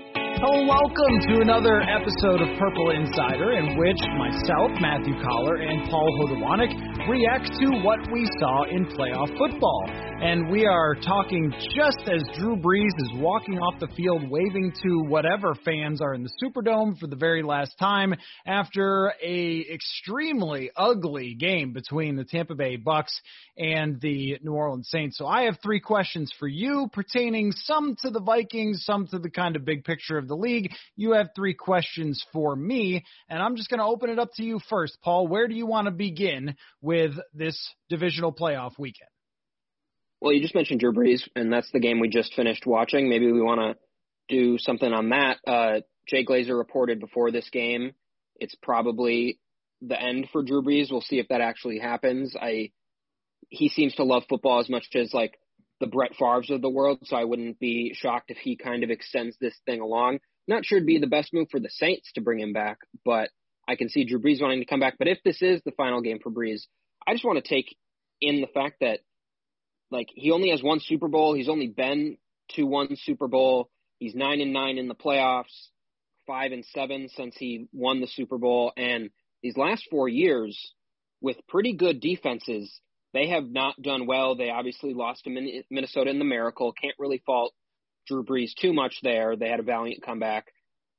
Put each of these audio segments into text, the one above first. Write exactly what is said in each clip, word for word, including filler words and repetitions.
Hello, welcome to another episode of Purple Insider, in which myself, Matthew Collar, and Paul Hodowanik react to what we saw in playoff football. And we are talking just as Drew Brees is walking off the field waving to whatever fans are in the Superdome for the very last time after a extremely ugly game between the Tampa Bay Bucs and the New Orleans Saints. So I have three questions for you pertaining some to the Vikings, some to the kind of big picture of the league. You have three questions for me, and I'm just going to open it up to you first, Paul. Where do you want to begin with with this divisional playoff weekend? Well, you just mentioned Drew Brees, and that's the game we just finished watching. Maybe we want to do something on that. Uh, Jay Glazer reported before this game, it's probably the end for Drew Brees. We'll see if that actually happens. I He seems to love football as much as like the Brett Favres of the world, so I wouldn't be shocked if he kind of extends this thing along. Not sure it'd be the best move for the Saints to bring him back, but I can see Drew Brees wanting to come back. But if this is the final game for Brees, I just want to take in the fact that, like, he only has one Super Bowl. He's only been to one Super Bowl. He's nine and nine in the playoffs, five and seven since he won the Super Bowl. And these last four years, with pretty good defenses, they have not done well. They obviously lost to Minnesota in the Miracle. Can't really fault Drew Brees too much there. They had a valiant comeback.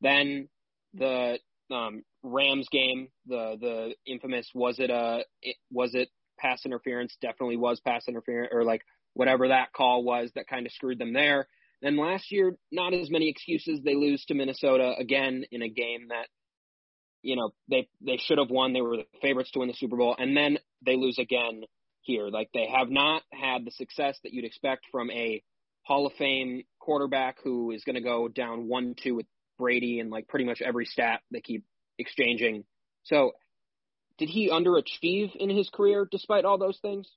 Then the um, Rams game, the the infamous, was it a it, was it pass interference? Definitely was pass interference, or like whatever that call was that kind of screwed them there. Then last year, not as many excuses. They lose to Minnesota again in a game that, you know, they they should have won. They were the favorites to win the Super Bowl, and then they lose again here. Like, they have not had the success that you'd expect from a Hall of Fame quarterback who is going to go down one two with Brady and like pretty much every stat they keep exchanging. So did he underachieve in his career despite all those things?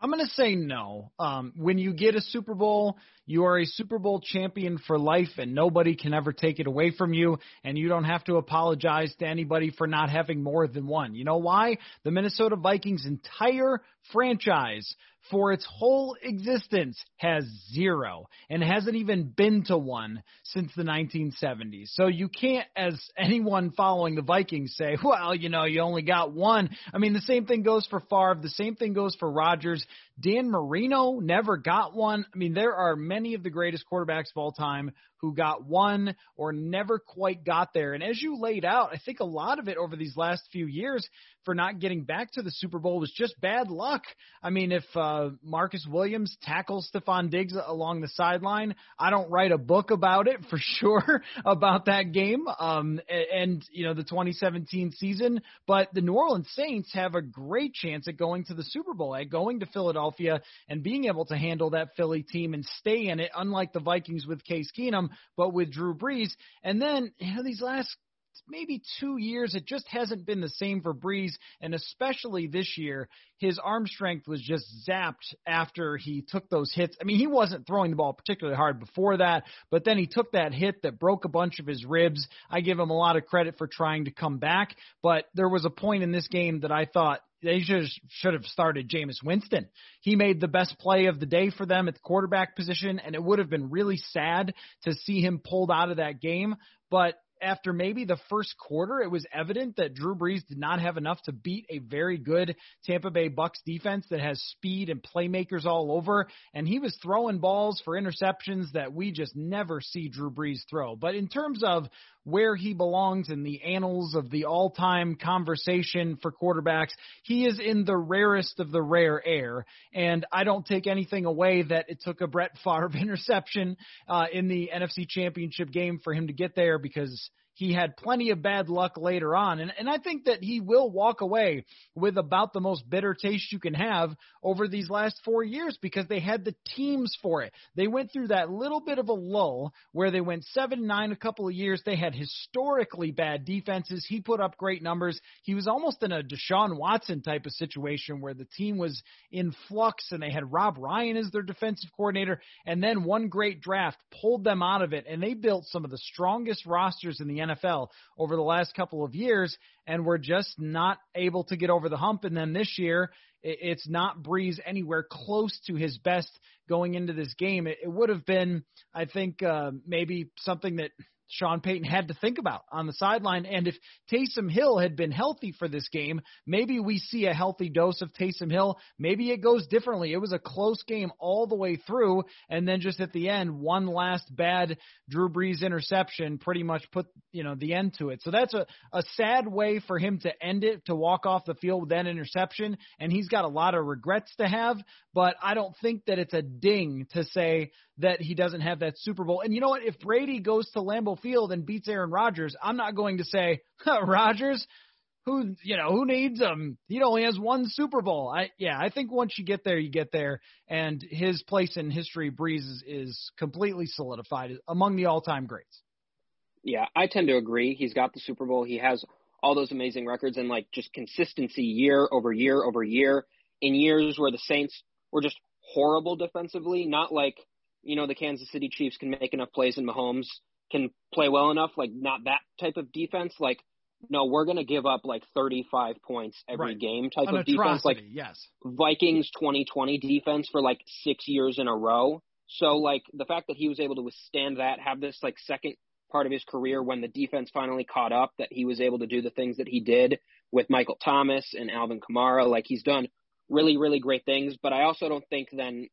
I'm going to say no. Um, when you get a Super Bowl, you are a Super Bowl champion for life, and nobody can ever take it away from you, and you don't have to apologize to anybody for not having more than one. You know why? The Minnesota Vikings' entire franchise for its whole existence has zero, and hasn't even been to one since the nineteen seventies. So you can't, as anyone following the Vikings, say, well, you know, you only got one. I mean, the same thing goes for Favre. The same thing goes for Rodgers. Dan Marino never got one. I mean, there are many of the greatest quarterbacks of all time who got one or never quite got there. And as you laid out, I think a lot of it over these last few years for not getting back to the Super Bowl was just bad luck. I mean, if uh, Marcus Williams tackles Stephon Diggs along the sideline, I don't write a book about it for sure about that game um, and, you know, the twenty seventeen season. But the New Orleans Saints have a great chance at going to the Super Bowl, at going to Philadelphia and being able to handle that Philly team and stay in it, unlike the Vikings with Case Keenum, but with Drew Brees. And then, you know, these last maybe two years, it just hasn't been the same for Brees, and especially this year, his arm strength was just zapped after he took those hits. I mean, he wasn't throwing the ball particularly hard before that, but then he took that hit that broke a bunch of his ribs. I give him a lot of credit for trying to come back, but there was a point in this game that I thought, they just should have started Jameis Winston. He made the best play of the day for them at the quarterback position, and it would have been really sad to see him pulled out of that game. But after maybe the first quarter, it was evident that Drew Brees did not have enough to beat a very good Tampa Bay Bucs defense that has speed and playmakers all over, and he was throwing balls for interceptions that we just never see Drew Brees throw. But in terms of where he belongs in the annals of the all-time conversation for quarterbacks, he is in the rarest of the rare air, and I don't take anything away that it took a Brett Favre interception uh, in the N F C Championship game for him to get there, because he had plenty of bad luck later on. And, and I think that he will walk away with about the most bitter taste you can have over these last four years because they had the teams for it. They went through that little bit of a lull where they went seven nine a couple of years. They had historically bad defenses. He put up great numbers. He was almost in a Deshaun Watson type of situation where the team was in flux and they had Rob Ryan as their defensive coordinator. And then one great draft pulled them out of it, and they built some of the strongest rosters in the N F L over the last couple of years, and we're just not able to get over the hump. And then this year, it's not Brees anywhere close to his best going into this game. It would have been, I think, uh, maybe something that Sean Payton had to think about on the sideline. And if Taysom Hill had been healthy for this game, maybe we see a healthy dose of Taysom Hill. Maybe it goes differently. It was a close game all the way through, and then just at the end, one last bad Drew Brees interception pretty much put, you know, the end to it. So that's a, a sad way for him to end it, to walk off the field with that interception, and he's got a lot of regrets to have, but I don't think that it's a ding to say that he doesn't have that Super Bowl. And you know what? If Brady goes to Lambeau Field and beats Aaron Rodgers, I'm not going to say, Rodgers, who, you know, who needs him? He only has one Super Bowl. I, yeah, I think once you get there, you get there. And his place in history, Brees, is, is completely solidified among the all-time greats. Yeah, I tend to agree. He's got the Super Bowl. He has all those amazing records and, like, just consistency year over year over year in years where the Saints were just horrible defensively, not like, you know, the Kansas City Chiefs can make enough plays and Mahomes can play well enough, like not that type of defense. Like, no, we're going to give up like thirty-five points every right. game type An of atrocity, defense. Like yes. Vikings twenty twenty defense for like six years in a row. So like the fact that he was able to withstand that, have this like second part of his career when the defense finally caught up, that he was able to do the things that he did with Michael Thomas and Alvin Kamara. Like he's done really, really great things, but I also don't think then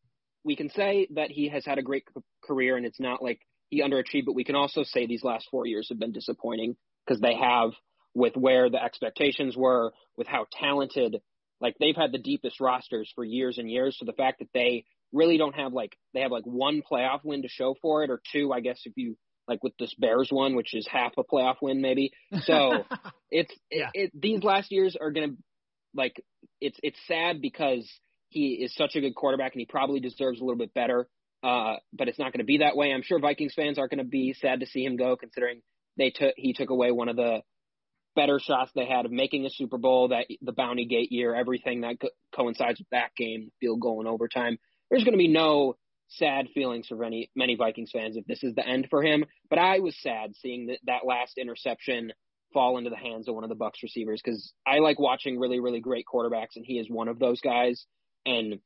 we can say that he has had a great career and it's not like he underachieved, but we can also say these last four years have been disappointing because they have, with where the expectations were, with how talented, like they've had the deepest rosters for years and years. So the fact that they really don't have like, they have like one playoff win to show for it, or two, I guess, if you like with this Bears one, which is half a playoff win maybe. So it's, yeah. it, it, these last years are going to like, it's, it's sad because he is such a good quarterback and he probably deserves a little bit better, uh, but it's not going to be that way. I'm sure Vikings fans aren't going to be sad to see him go, considering they took he took away one of the better shots they had of making a Super Bowl, that the Bounty Gate year, everything that co- coincides with that game, field goal in overtime. There's going to be no sad feelings for any, many Vikings fans if this is the end for him, but I was sad seeing that, that last interception fall into the hands of one of the Bucs receivers, because I like watching really, really great quarterbacks, and he is one of those guys. And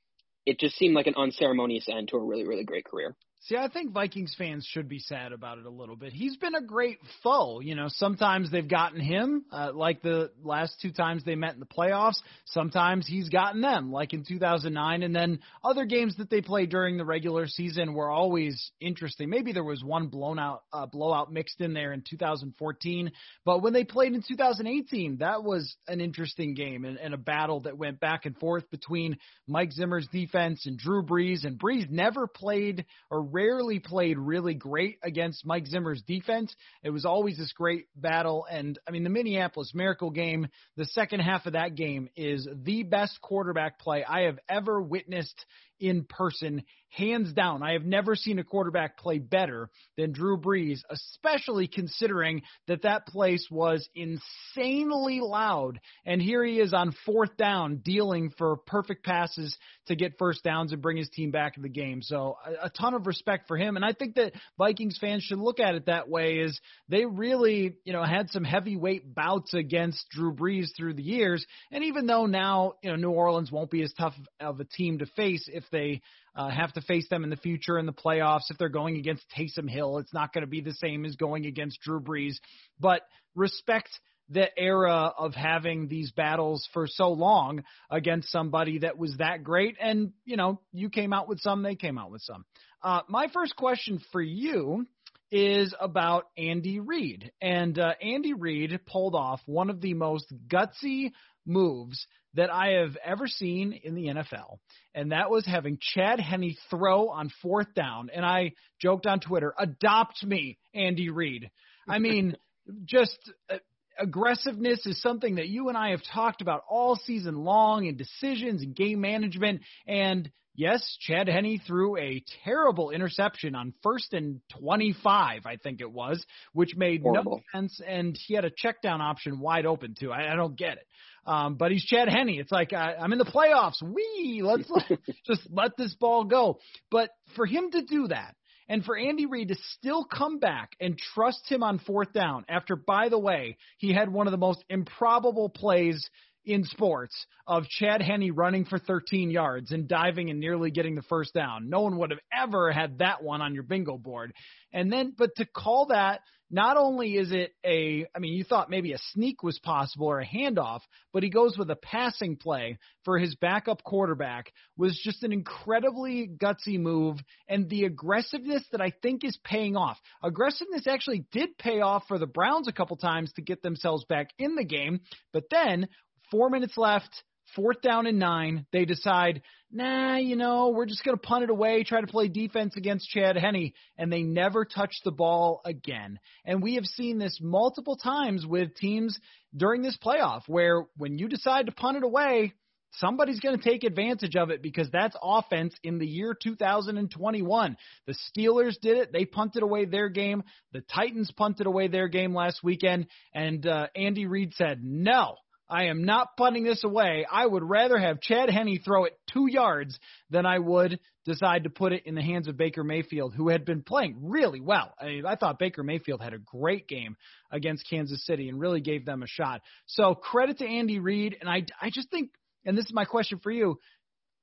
it just seemed like an unceremonious end to a really, really great career. See, I think Vikings fans should be sad about it a little bit. He's been a great foe. You know, sometimes they've gotten him, uh, like the last two times they met in the playoffs. Sometimes he's gotten them, like in two thousand nine. And then other games that they played during the regular season were always interesting. Maybe there was one blown out, uh, blowout mixed in there in two thousand fourteen. But when they played in two thousand eighteen, that was an interesting game and, and a battle that went back and forth between Mike Zimmer's defense and Drew Brees. And Brees never played or rarely played really great against Mike Zimmer's defense. It was always this great battle. And, I mean, the Minneapolis Miracle game, the second half of that game is the best quarterback play I have ever witnessed in person, hands down. I have never seen a quarterback play better than Drew Brees, especially considering that that place was insanely loud. And here he is on fourth down dealing for perfect passes to get first downs and bring his team back in the game. So a, a ton of respect for him. And I think that Vikings fans should look at it that way, is they really, you know, had some heavyweight bouts against Drew Brees through the years. And even though now, you know, New Orleans won't be as tough of a team to face if they uh, have to face them in the future in the playoffs, if they're going against Taysom Hill, it's not going to be the same as going against Drew Brees, but respect the era of having these battles for so long against somebody that was that great. And, you know, you came out with some, they came out with some. Uh, my first question for you is about Andy Reid. And uh, Andy Reid pulled off one of the most gutsy moves that I have ever seen in the N F L, and that was having Chad Henne throw on fourth down. And I joked on Twitter, adopt me, Andy Reid. I mean, just uh, aggressiveness is something that you and I have talked about all season long, and decisions and game management. And yes, Chad Henne threw a terrible interception on first and twenty-five, I think it was, which made Horrible. no sense, and he had a check down option wide open, too. I, I don't get it. Um, but he's Chad Henne. It's like, I, I'm in the playoffs. Wee, let's let, just let this ball go. But for him to do that, and for Andy Reid to still come back and trust him on fourth down after, by the way, he had one of the most improbable plays in sports of Chad Henne running for thirteen yards and diving and nearly getting the first down. No one would have ever had that one on your bingo board. And then, but to call that, not only is it a, I mean, you thought maybe a sneak was possible or a handoff, but he goes with a passing play for his backup quarterback, was just an incredibly gutsy move. And the aggressiveness that I think is paying off. Aggressiveness actually did pay off for the Browns a couple times to get themselves back in the game. But then four minutes left, fourth down and nine. They decide, nah, you know, we're just going to punt it away, try to play defense against Chad Henne, and they never touch the ball again. And we have seen this multiple times with teams during this playoff where when you decide to punt it away, somebody's going to take advantage of it because that's offense in the year two thousand twenty-one. The Steelers did it. They punted away their game. The Titans punted away their game last weekend, and uh, Andy Reid said, no. I am not punting this away. I would rather have Chad Henne throw it two yards than I would decide to put it in the hands of Baker Mayfield, who had been playing really well. I mean, I thought Baker Mayfield had a great game against Kansas City and really gave them a shot. So credit to Andy Reid. And I, I just think, and this is my question for you,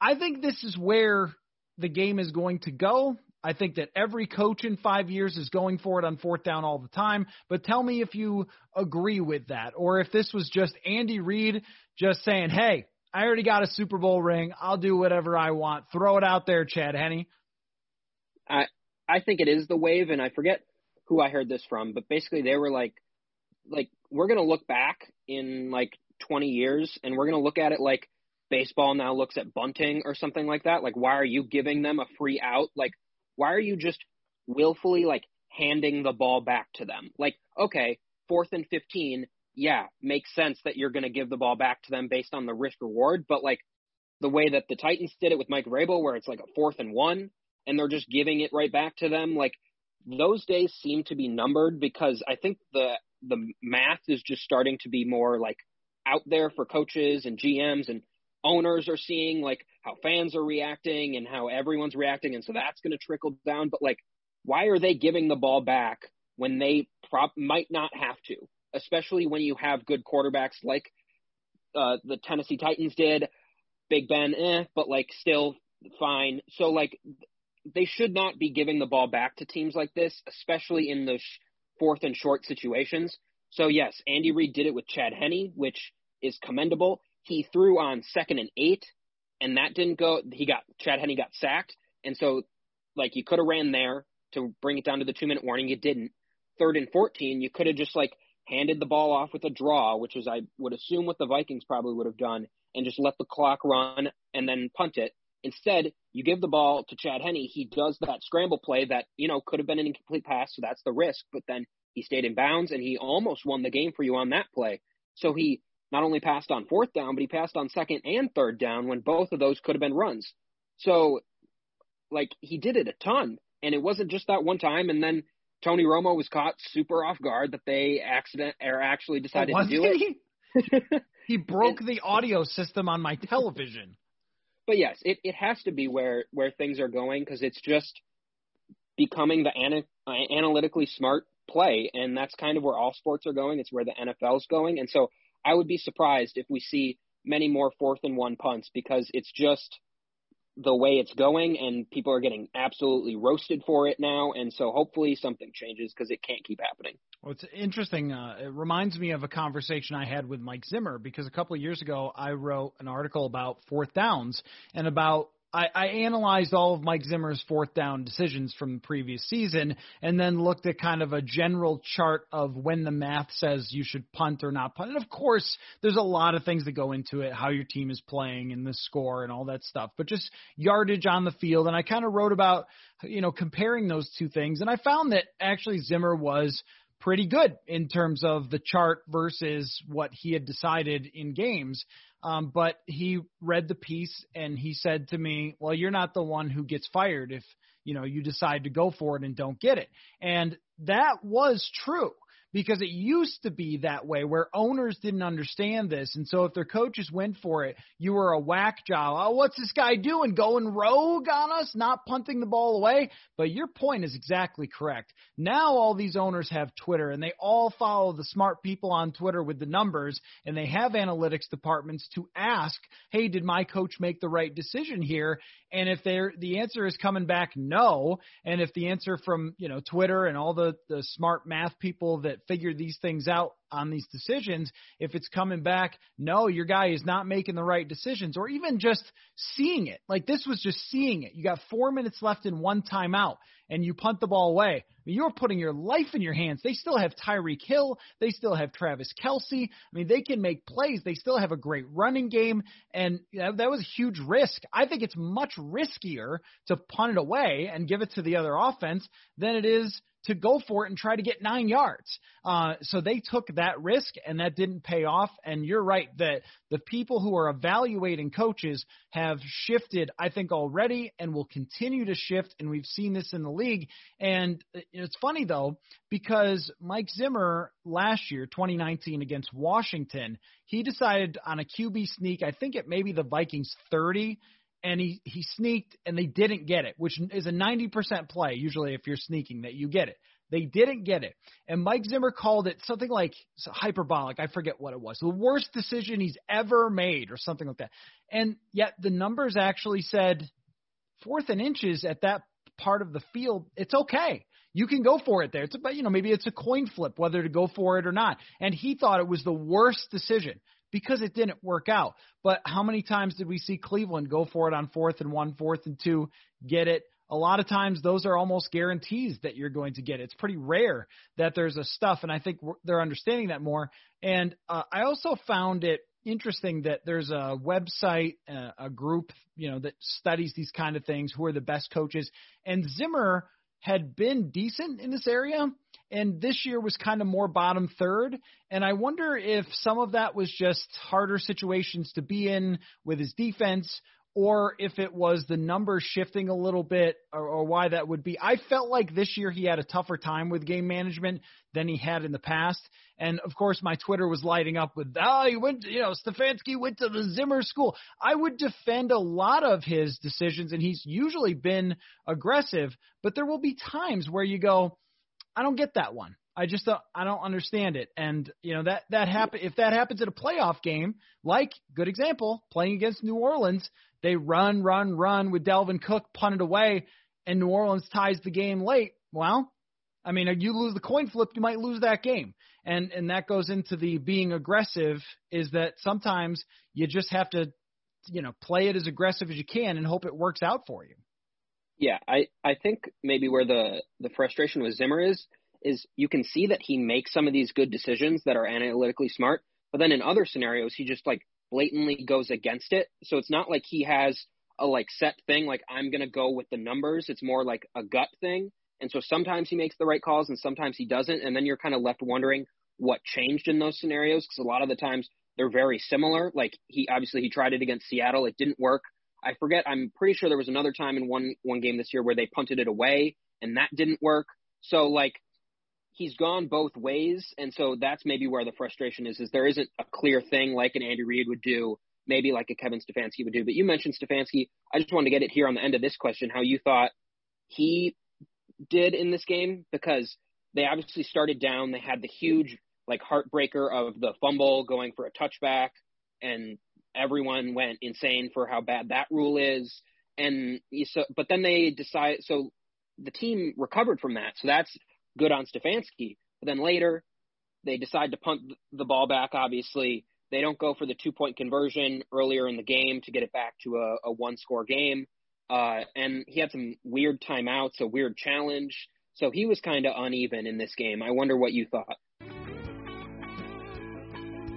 I think this is where the game is going to go. I think that every coach in five years is going for it on fourth down all the time. But tell me if you agree with that, or if this was just Andy Reid just saying, hey, I already got a Super Bowl ring. I'll do whatever I want. Throw it out there, Chad Henne. I I think it is the wave, and I forget who I heard this from, but basically they were like, like we're going to look back in like twenty years, and we're going to look at it like baseball now looks at bunting or something like that. Like, why are you giving them a free out? Like, why are you just willfully, like, handing the ball back to them? Like, okay, fourth and fifteen, yeah, makes sense that you're going to give the ball back to them based on the risk-reward, but, like, the way that the Titans did it with Mike Vrabel, where it's, like, a fourth and one, and they're just giving it right back to them, like, those days seem to be numbered because I think the the math is just starting to be more, like, out there for coaches and G Ms, and owners are seeing like how fans are reacting and how everyone's reacting. And so that's going to trickle down, but like, why are they giving the ball back when they prop might not have to, especially when you have good quarterbacks like uh, the Tennessee Titans did, Big Ben, eh, but like still fine. So like they should not be giving the ball back to teams like this, especially in the sh- fourth and short situations. So yes, Andy Reid did it with Chad Henne, which is commendable. He threw on second and eight, and that didn't go. He got Chad Henne got sacked, and so like you could have ran there to bring it down to the two minute warning. You didn't. Third and fourteen, you could have just like handed the ball off with a draw, which is I would assume what the Vikings probably would have done, and just let the clock run and then punt it. Instead, you give the ball to Chad Henne. He does that scramble play that you know could have been an incomplete pass, so that's the risk. But then he stayed in bounds, and he almost won the game for you on that play. So he not only passed on fourth down, but he passed on second and third down when both of those could have been runs. So, like, he did it a ton, and it wasn't just that one time. And then Tony Romo was caught super off guard that they accident or actually decided oh, to do he? it. He broke and, the audio system on my television. But yes, it, it has to be where, where things are going, because it's just becoming the ana- uh, analytically smart play, and that's kind of where all sports are going. It's where the N F L's going, and so I would be surprised if we see many more fourth and one punts, because it's just the way it's going, and people are getting absolutely roasted for it now, and so hopefully something changes, because it can't keep happening. Well, it's interesting. Uh, it reminds me of a conversation I had with Mike Zimmer, because a couple of years ago I wrote an article about fourth downs and about I, I analyzed all of Mike Zimmer's fourth down decisions from the previous season, and then looked at kind of a general chart of when the math says you should punt or not punt. And of course, there's a lot of things that go into it, how your team is playing and the score and all that stuff, but just yardage on the field. And I kind of wrote about, you know, comparing those two things. And I found that actually Zimmer was pretty good in terms of the chart versus what he had decided in games. Um, but he read the piece and he said to me, well, you're not the one who gets fired if, you know, you decide to go for it and don't get it. And that was true, because it used to be that way where owners didn't understand this. And so if their coaches went for it, you were a whack job. Oh, what's this guy doing? Going rogue on us, not punting the ball away. But your point is exactly correct. Now all these owners have Twitter, and they all follow the smart people on Twitter with the numbers, and they have analytics departments to ask, hey, did my coach make the right decision here? And if they're, the answer is coming back no, and if the answer from, you know, Twitter and all the, the smart math people that figure these things out on these decisions, if it's coming back no, your guy is not making the right decisions, or even just seeing it, like this was just seeing it, you got four minutes left in one timeout and you punt the ball away, I mean, you're putting your life in your hands. They still have Tyreek Hill, they still have Travis Kelce, I mean, they can make plays, they still have a great running game, and that was a huge risk. I think it's much riskier to punt it away and give it to the other offense than it is to go for it and try to get nine yards. Uh, so they took that risk, and that didn't pay off. And you're right that the people who are evaluating coaches have shifted, I think, already, and will continue to shift. And we've seen this in the league. And it's funny, though, because Mike Zimmer last year, twenty nineteen, against Washington, he decided on a Q B sneak, I think it may be the Vikings thirty, and he, he sneaked, and they didn't get it, which is a ninety percent play, usually, if you're sneaking, that you get it. They didn't get it. And Mike Zimmer called it something like hyperbolic. I forget what it was. The worst decision he's ever made or something like that. And yet the numbers actually said fourth and inches at that part of the field, it's okay. You can go for it there. It's about, you know, maybe it's a coin flip whether to go for it or not. And he thought it was the worst decision, because it didn't work out. But how many times did we see Cleveland go for it on fourth and one, fourth and two, get it? A lot of times those are almost guarantees that you're going to get it. It's pretty rare that there's a stuff, and I think they're understanding that more. And uh, I also found it interesting that there's a website, uh, a group, you know, that studies these kind of things, who are the best coaches. And Zimmer had been decent in this area, and this year was kind of more bottom third. And I wonder if some of that was just harder situations to be in with his defense, or if it was the numbers shifting a little bit, or, or why that would be. I felt like this year he had a tougher time with game management than he had in the past. And, of course, my Twitter was lighting up with, oh, he went, you know, Stefanski went to the Zimmer school. I would defend a lot of his decisions, and he's usually been aggressive, but there will be times where you go, I don't get that one. I just don't, I don't understand it. And, you know, that, that happen, if that happens at a playoff game, like, good example, playing against New Orleans, they run, run, run with Dalvin Cook, punted away, and New Orleans ties the game late. Well, I mean, you lose the coin flip, you might lose that game. And and that goes into the being aggressive, is that sometimes you just have to, you know, play it as aggressive as you can and hope it works out for you. Yeah, I, I think maybe where the, the frustration with Zimmer is, is you can see that he makes some of these good decisions that are analytically smart, but then in other scenarios, he just like blatantly goes against it. So it's not like he has a like set thing, like I'm going to go with the numbers. It's more like a gut thing. And so sometimes he makes the right calls and sometimes he doesn't. And then you're kind of left wondering what changed in those scenarios, because a lot of the times they're very similar. Like he, obviously he tried it against Seattle. It didn't work. I forget. I'm pretty sure there was another time in one, one game this year where they punted it away and that didn't work. So like he's gone both ways. And so that's maybe where the frustration is, is there isn't a clear thing like an Andy Reid would do, maybe like a Kevin Stefanski would do. But you mentioned Stefanski. I just wanted to get it here on the end of this question, how you thought he did in this game, because they obviously started down. They had the huge like heartbreaker of the fumble going for a touchback, and everyone went insane for how bad that rule is. And so, but then they decide, so the team recovered from that. So that's good on Stefanski. But then later they decide to punt the ball back. Obviously they don't go for the two point conversion earlier in the game to get it back to a, a one score game. Uh, and he had some weird timeouts, a weird challenge. So he was kind of uneven in this game. I wonder what you thought.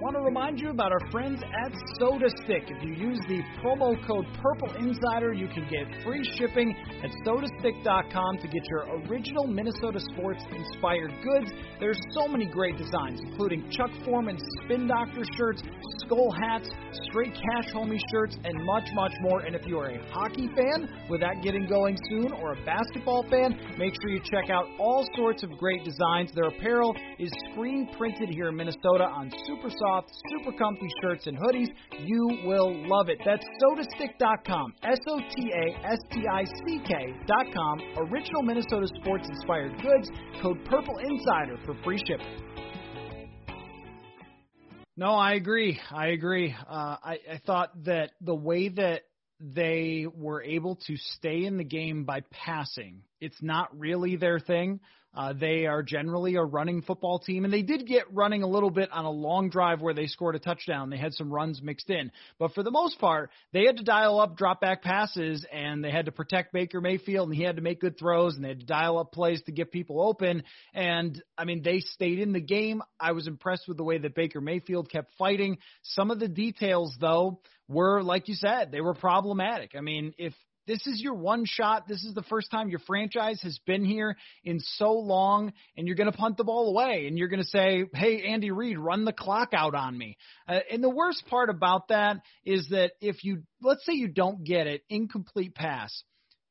Want to remind you about our friends at Soda Stick. If you use the promo code Purple Insider, you can get free shipping at soda stick dot com to get your original Minnesota sports inspired goods. There's so many great designs, including Chuck Foreman Spin Doctor shirts, skull hats, straight cash homie shirts, and much, much more. And if you are a hockey fan, with that getting going soon, or a basketball fan, make sure you check out all sorts of great designs. Their apparel is screen printed here in Minnesota on super soft, super comfy shirts and hoodies. You will love it. That's soda stick dot com, S O T A S T I C K dot com, original Minnesota sports inspired goods, code Purple Insider for free shipping. No, I agree. I agree. Uh, I, I thought that the way that they were able to stay in the game by passing, it's not really their thing. Uh, they are generally a running football team, and they did get running a little bit on a long drive where they scored a touchdown. They had some runs mixed in. But for the most part, they had to dial up drop-back passes, and they had to protect Baker Mayfield, and he had to make good throws, and they had to dial up plays to get people open. And, I mean, they stayed in the game. I was impressed with the way that Baker Mayfield kept fighting. Some of the details, though, were, like you said, they were problematic. I mean, if this is your one shot, this is the first time your franchise has been here in so long, and you're going to punt the ball away, and you're going to say, hey, Andy Reid, run the clock out on me. Uh, and the worst part about that is that if you, let's say you don't get it, incomplete pass,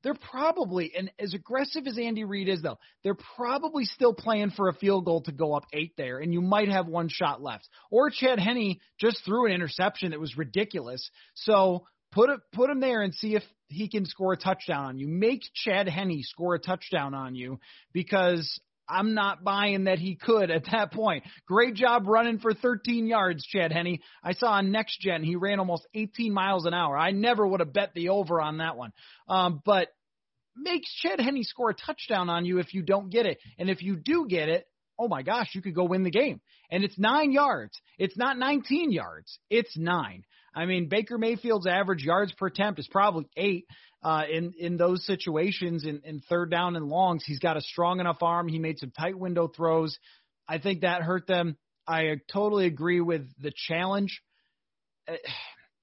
they're probably, and as aggressive as Andy Reid is, though, they're probably still playing for a field goal to go up eight there, and you might have one shot left. Or Chad Henne just threw an interception that was ridiculous. So put it, put him there and see if he can score a touchdown on you. Make Chad Henne score a touchdown on you, because I'm not buying that he could at that point. Great job running for thirteen yards, Chad Henne. I saw on Next Gen he ran almost eighteen miles an hour. I never would have bet the over on that one. Um, but make Chad Henne score a touchdown on you if you don't get it. And if you do get it, oh my gosh, you could go win the game. And it's nine yards. It's not nineteen yards. It's nine. I mean, Baker Mayfield's average yards per attempt is probably eight uh, in, in those situations in, in third down and longs. He's got a strong enough arm. He made some tight window throws. I think that hurt them. I totally agree with the challenge.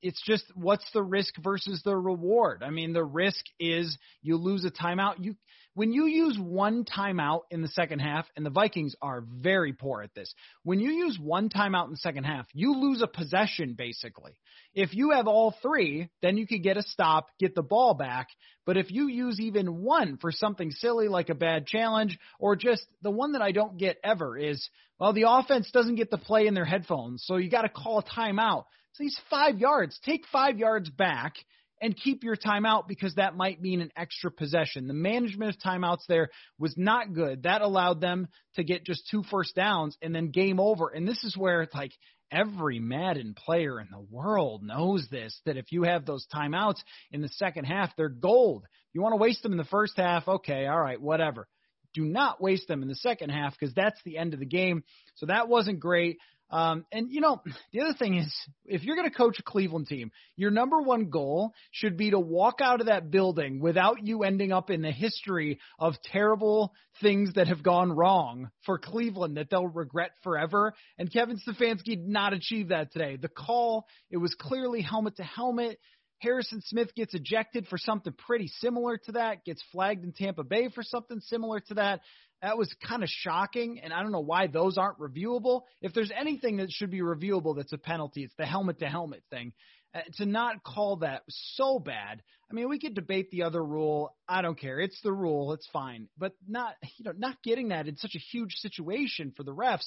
It's just, what's the risk versus the reward? I mean, the risk is you lose a timeout. You When you use one timeout in the second half, and the Vikings are very poor at this, when you use one timeout in the second half, you lose a possession basically. If you have all three, then you could get a stop, get the ball back. But if you use even one for something silly like a bad challenge, or just the one that I don't get ever is, well, the offense doesn't get the play in their headphones, so you got to call a timeout. So he's five yards. Take five yards back and keep your timeout, because that might mean an extra possession. The management of timeouts there was not good. That allowed them to get just two first downs and then game over. And this is where it's like every Madden player in the world knows this, that if you have those timeouts in the second half, they're gold. You want to waste them in the first half? Okay, all right, whatever. Do not waste them in the second half, because that's the end of the game. So that wasn't great. Um, and, you know, the other thing is, if you're going to coach a Cleveland team, your number one goal should be to walk out of that building without you ending up in the history of terrible things that have gone wrong for Cleveland that they'll regret forever. And Kevin Stefanski did not achieve that today. The call, it was clearly helmet to helmet. Harrison Smith gets ejected for something pretty similar to that, gets flagged in Tampa Bay for something similar to that. That was kind of shocking, and I don't know why those aren't reviewable. If there's anything that should be reviewable that's a penalty, it's the helmet-to-helmet thing. Uh, to not call that so bad, I mean, we could debate the other rule. I don't care. It's the rule. It's fine. But not, you know, not getting that in such a huge situation for the refs,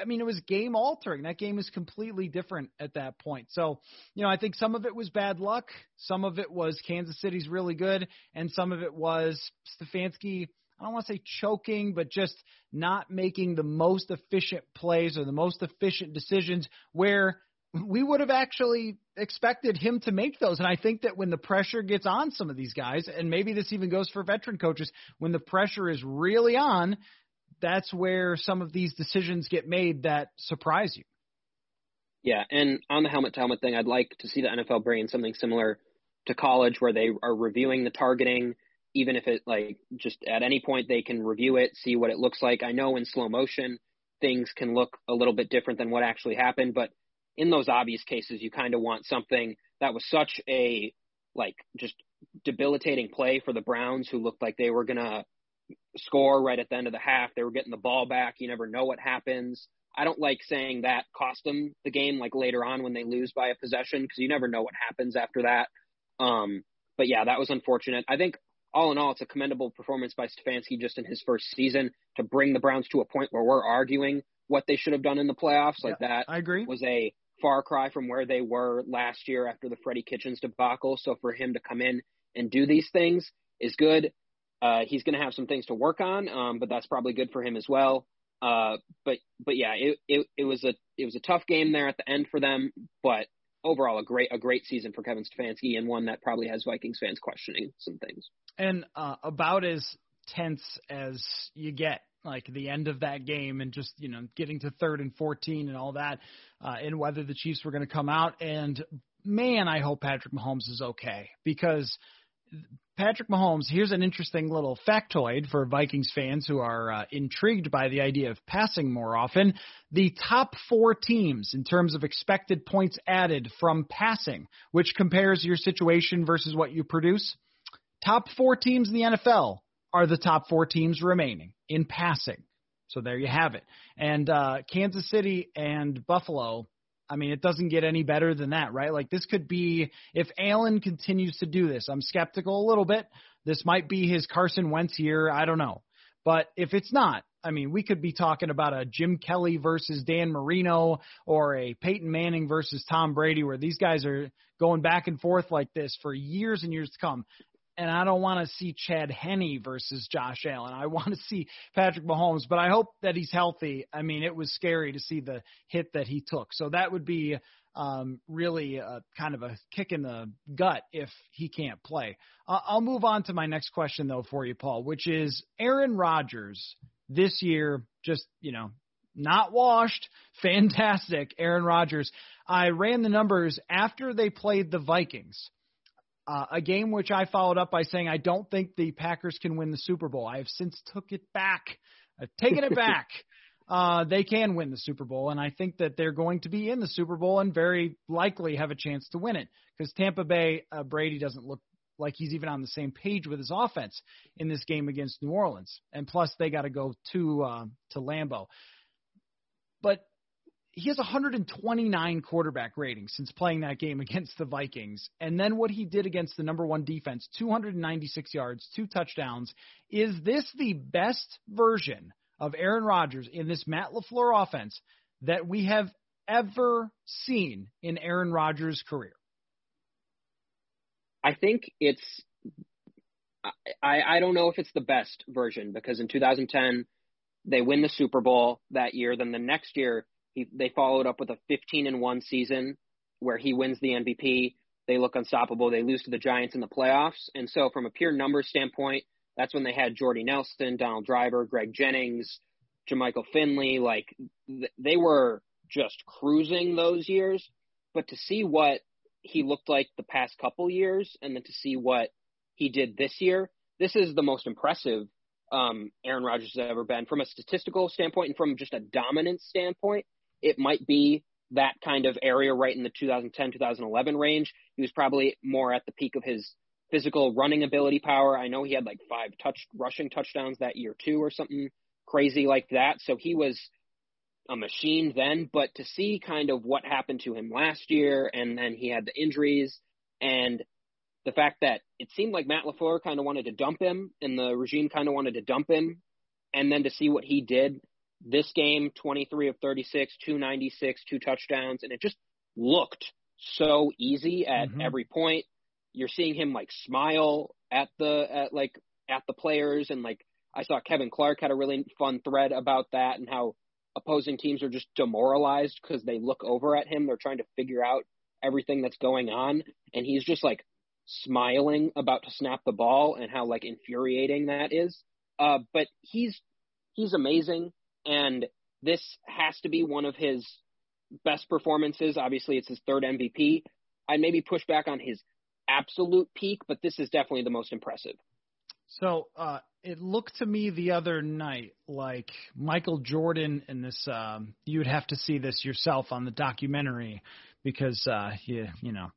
I mean, it was game-altering. That game is completely different at that point. So, you know, I think some of it was bad luck. Some of it was Kansas City's really good, and some of it was Stefanski, I don't want to say choking, but just not making the most efficient plays or the most efficient decisions where we would have actually expected him to make those. And I think that when the pressure gets on some of these guys, and maybe this even goes for veteran coaches, when the pressure is really on, that's where some of these decisions get made that surprise you. Yeah, and on the helmet-to-helmet thing, I'd like to see the N F L bring in something similar to college where they are reviewing the targeting, even if it, like, just at any point they can review it, see what it looks like. I know in slow motion things can look a little bit different than what actually happened, but in those obvious cases you kind of want something that was such a, like, just debilitating play for the Browns, who looked like they were going to score right at the end of the half. They were getting the ball back. You never know what happens. I don't like saying that cost them the game, like later on when they lose by a possession, because you never know what happens after that. Um, but yeah, that was unfortunate. I think all in all, it's a commendable performance by Stefanski just in his first season to bring the Browns to a point where we're arguing what they should have done in the playoffs. Like yeah, that I agree. Was a far cry from where they were last year after the Freddie Kitchens debacle. So for him to come in and do these things is good. Uh, he's going to have some things to work on, um, but that's probably good for him as well. Uh, but but yeah, it, it it was a it was a tough game there at the end for them. But overall, a great a great season for Kevin Stefanski, and one that probably has Vikings fans questioning some things. And uh, about as tense as you get, like the end of that game, and just, you know, getting to third and fourteen and all that, uh, and whether the Chiefs were going to come out. And man, I hope Patrick Mahomes is okay, because Patrick Mahomes, here's an interesting little factoid for Vikings fans who are uh, intrigued by the idea of passing more often. The top four teams in terms of expected points added from passing, which compares your situation versus what you produce, top four teams in the N F L are the top four teams remaining in passing. So there you have it. And uh, Kansas City and Buffalo, I mean, it doesn't get any better than that, right? Like, this could be, if Allen continues to do this, I'm skeptical a little bit. This might be his Carson Wentz year. I don't know. But if it's not, I mean, we could be talking about a Jim Kelly versus Dan Marino or a Peyton Manning versus Tom Brady, where these guys are going back and forth like this for years and years to come. And I don't want to see Chad Henne versus Josh Allen. I want to see Patrick Mahomes, but I hope that he's healthy. I mean, it was scary to see the hit that he took. So that would be um, really a, kind of a kick in the gut if he can't play. Uh, I'll move on to my next question, though, for you, Paul, which is Aaron Rodgers this year, just, you know, not washed, fantastic Aaron Rodgers. I ran the numbers after they played the Vikings. Uh, a game which I followed up by saying I don't think the Packers can win the Super Bowl. I have since took it back. I've taken it back. Uh, they can win the Super Bowl, and I think that they're going to be in the Super Bowl and very likely have a chance to win it, because Tampa Bay, uh, Brady doesn't look like he's even on the same page with his offense in this game against New Orleans, and plus they got to go to uh, to Lambeau. But he has one hundred twenty-nine quarterback rating since playing that game against the Vikings. And then what he did against the number one defense, two hundred ninety-six yards, two touchdowns. Is this the best version of Aaron Rodgers in this Matt LaFleur offense that we have ever seen in Aaron Rodgers' career? I think it's I, – I don't know if it's the best version, because in two thousand ten they win the Super Bowl that year. Then the next year, He, they followed up with a fifteen and one season where he wins the M V P. They look unstoppable. They lose to the Giants in the playoffs. And so from a pure number standpoint, that's when they had Jordy Nelson, Donald Driver, Greg Jennings, JaMychal Finley. Like, th- they were just cruising those years. But to see what he looked like the past couple years, and then to see what he did this year, this is the most impressive um, Aaron Rodgers has ever been. From a statistical standpoint and from just a dominance standpoint, it might be that kind of area right in the two thousand ten, two thousand eleven range. He was probably more at the peak of his physical running ability power. I know he had like five touch rushing touchdowns that year too, or something crazy like that. So he was a machine then, but to see kind of what happened to him last year, and then he had the injuries and the fact that it seemed like Matt LaFleur kind of wanted to dump him and the regime kind of wanted to dump him. And then to see what he did this game, twenty-three of thirty-six, two ninety-six, two touchdowns. And it just looked so easy at mm-hmm. every point. You're seeing him like smile at the, at like at the players. And like, I saw Kevin Clark had a really fun thread about that and how opposing teams are just demoralized because they look over at him. They're trying to figure out everything that's going on. And he's just like smiling about to snap the ball, and how like infuriating that is. Uh, but he's, he's amazing. And this has to be one of his best performances. Obviously, it's his third M V P. I'd maybe push back on his absolute peak, but this is definitely the most impressive. So uh, it looked to me the other night like Michael Jordan in this um, – you would have to see this yourself on the documentary because, uh, you, you know –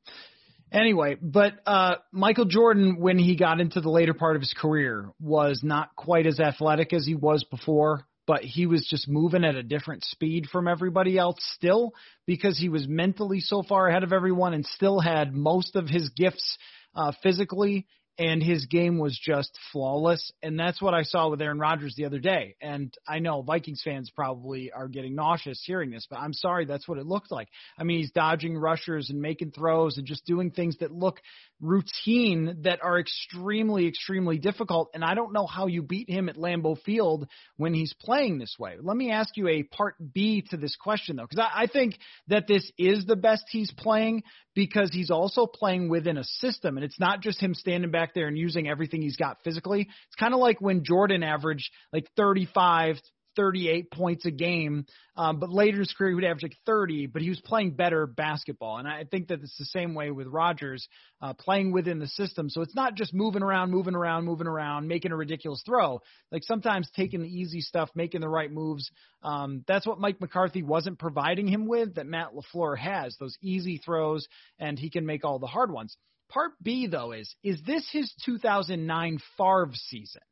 Anyway, but uh, Michael Jordan, when he got into the later part of his career, was not quite as athletic as he was before, but he was just moving at a different speed from everybody else still, because he was mentally so far ahead of everyone and still had most of his gifts uh, physically, and his game was just flawless. And that's what I saw with Aaron Rodgers the other day. And I know Vikings fans probably are getting nauseous hearing this, but I'm sorry, that's what it looked like. I mean, he's dodging rushers and making throws and just doing things that look routine that are extremely, extremely difficult. And I don't know how you beat him at Lambeau Field when he's playing this way. Let me ask you a part B to this question, though, because I, I think that this is the best he's playing, because he's also playing within a system, and it's not just him standing back there and using everything he's got physically. It's kind of like when Jordan averaged like thirty-five, thirty-eight points a game, um, but later in his career he would average like thirty, but he was playing better basketball. And I think that it's the same way with Rodgers, uh, playing within the system. So it's not just moving around, moving around, moving around, making a ridiculous throw. Like sometimes taking the easy stuff, making the right moves. Um, that's what Mike McCarthy wasn't providing him with, that Matt LaFleur has, those easy throws, and he can make all the hard ones. Part B, though, is, is this his two thousand nine Favre season?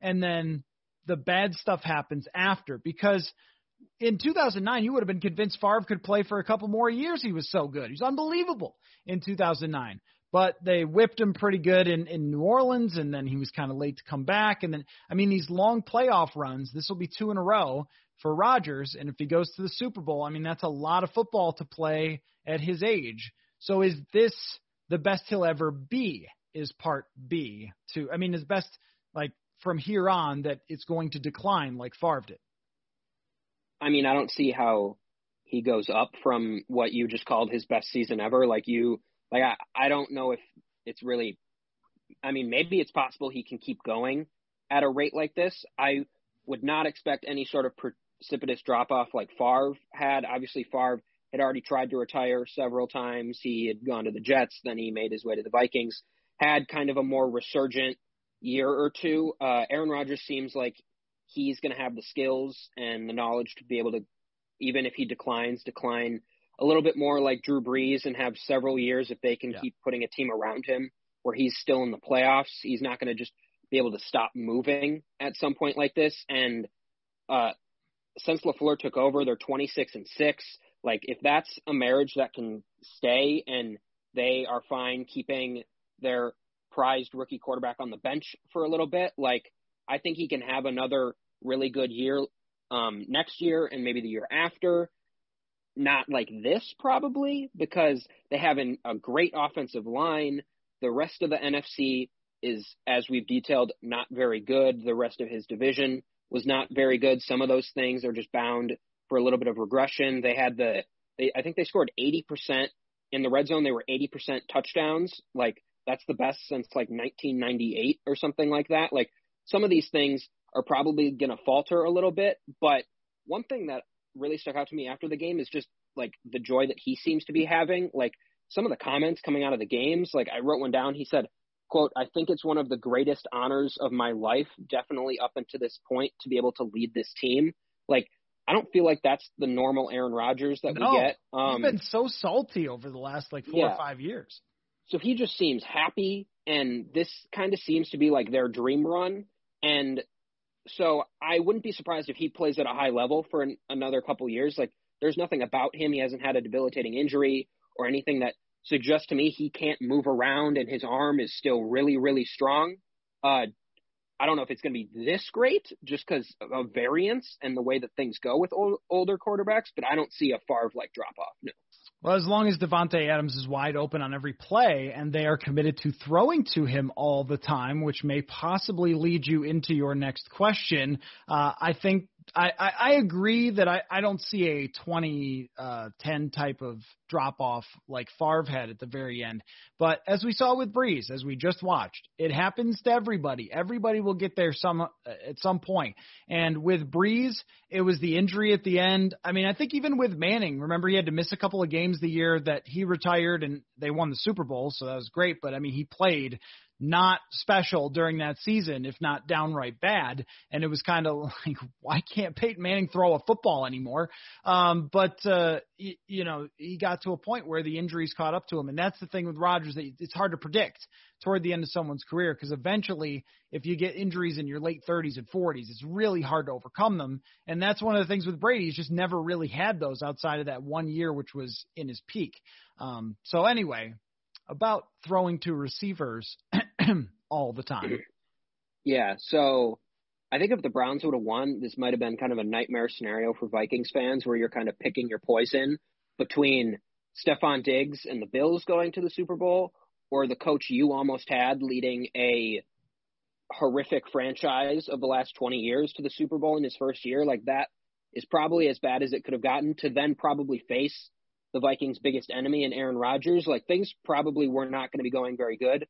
And then the bad stuff happens after, because in two thousand nine, you would have been convinced Favre could play for a couple more years. He was so good. He was unbelievable in two thousand nine, but they whipped him pretty good in, in New Orleans. And then he was kind of late to come back. And then, I mean, these long playoff runs, this will be two in a row for Rodgers. And if he goes to the Super Bowl, I mean, that's a lot of football to play at his age. So is this the best he'll ever be? Is part B to, I mean, his best, like, from here on, that it's going to decline like Favre did? I mean, I don't see how he goes up from what you just called his best season ever. Like you, like, I, I don't know if it's really, I mean, maybe it's possible he can keep going at a rate like this. I would not expect any sort of precipitous drop off like Favre had. Obviously Favre had already tried to retire several times. He had gone to the Jets. Then he made his way to the Vikings, had kind of a more resurgent year or two. Uh, Aaron Rodgers seems like he's going to have the skills and the knowledge to be able to, even if he declines, decline a little bit more like Drew Brees and have several years, if they can yeah. keep putting a team around him where he's still in the playoffs. He's not going to just be able to stop moving at some point like this. And uh, since LaFleur took over, they're twenty-six and six. Like, if that's a marriage that can stay and they are fine keeping their prized rookie quarterback on the bench for a little bit, like, I think he can have another really good year um, next year and maybe the year after. Not like this, probably, because they have an, a great offensive line. The rest of the N F C is, as we've detailed, not very good. The rest of his division was not very good. Some of those things are just bound for a little bit of regression. They had the, they, I think they scored eighty percent in the red zone. They were eighty percent touchdowns. Like, that's the best since like nineteen ninety-eight or something like that. Like, some of these things are probably going to falter a little bit. But one thing that really stuck out to me after the game is just like the joy that he seems to be having. Like, some of the comments coming out of the games, like I wrote one down. He said, quote, "I think it's one of the greatest honors of my life, definitely up until this point, to be able to lead this team." Like, I don't feel like that's the normal Aaron Rodgers that no, we get. Um, he's been so salty over the last like four yeah. or five years. So he just seems happy, and this kind of seems to be like their dream run. And so I wouldn't be surprised if he plays at a high level for an, another couple years. Like, there's nothing about him. He hasn't had a debilitating injury or anything that suggests to me he can't move around, and his arm is still really, really strong. Uh, I don't know if it's going to be this great just because of variance and the way that things go with old, older quarterbacks, but I don't see a Favre-like drop-off, no. Well, as long as Devontae Adams is wide open on every play and they are committed to throwing to him all the time, which may possibly lead you into your next question, uh, I think I, I, I agree that I, I don't see a twenty ten uh, type of drop-off like Favre had at the very end. But as we saw with Brees, as we just watched, it happens to everybody. Everybody will get there some uh, at some point. And with Brees, it was the injury at the end. I mean, I think even with Manning, remember he had to miss a couple of games the year that he retired and they won the Super Bowl, so that was great. But, I mean, he played not special during that season, if not downright bad, and it was kind of like, why can't Peyton Manning throw a football anymore? Um, but, uh, y- you know, he got to a point where the injuries caught up to him, and that's the thing with Rodgers, that it's hard to predict toward the end of someone's career, because eventually if you get injuries in your late thirties and forties, it's really hard to overcome them. And that's one of the things with Brady. He's just never really had those outside of that one year, which was in his peak. Um, so anyway, about throwing to receivers all the time. Yeah, so I think if the Browns would have won, this might have been kind of a nightmare scenario for Vikings fans where you're kind of picking your poison between Stephon Diggs and the Bills going to the Super Bowl, or the coach you almost had leading a horrific franchise of the last twenty years to the Super Bowl in his first year. Like, that is probably as bad as it could have gotten, to then probably face the Vikings' biggest enemy in Aaron Rodgers. Like, things probably were not going to be going very good.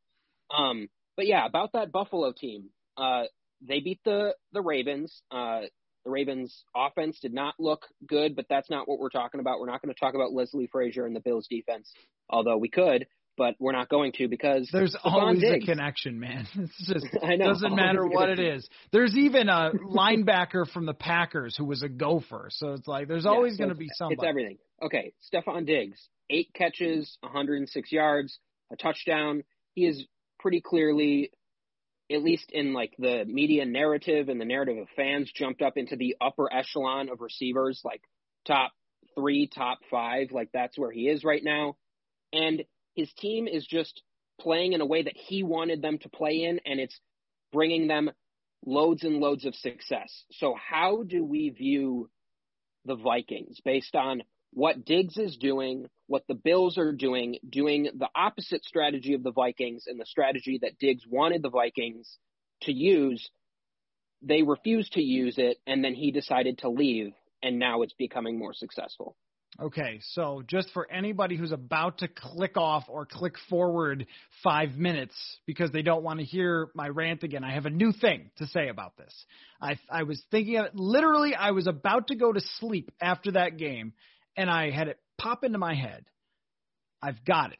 Um, but yeah, about that Buffalo team, uh, they beat the, the Ravens. Uh, the Ravens offense did not look good, but that's not what we're talking about. We're not going to talk about Leslie Frazier and the Bills defense, although we could, but we're not going to, because there's always Diggs. A connection, man. It's just, I know, doesn't matter what it is. There's even a linebacker from the Packers who was a Gopher. So it's like, there's yeah, always so going to be somebody. It's everything. Okay. Stephon Diggs, eight catches, one hundred six yards, a touchdown. He is pretty clearly, at least in like the media narrative and the narrative of fans, jumped up into the upper echelon of receivers, like top three, top five. Like, that's where he is right now. And his team is just playing in a way that he wanted them to play in, and it's bringing them loads and loads of success. So how do we view the Vikings based on what Diggs is doing, what the Bills are doing, doing the opposite strategy of the Vikings and the strategy that Diggs wanted the Vikings to use? They refused to use it, and then he decided to leave, and now it's becoming more successful. Okay, so just for anybody who's about to click off or click forward five minutes because they don't want to hear my rant again, I have a new thing to say about this. I, I was thinking of it. Literally, I was about to go to sleep after that game, and I had it pop into my head. I've got it.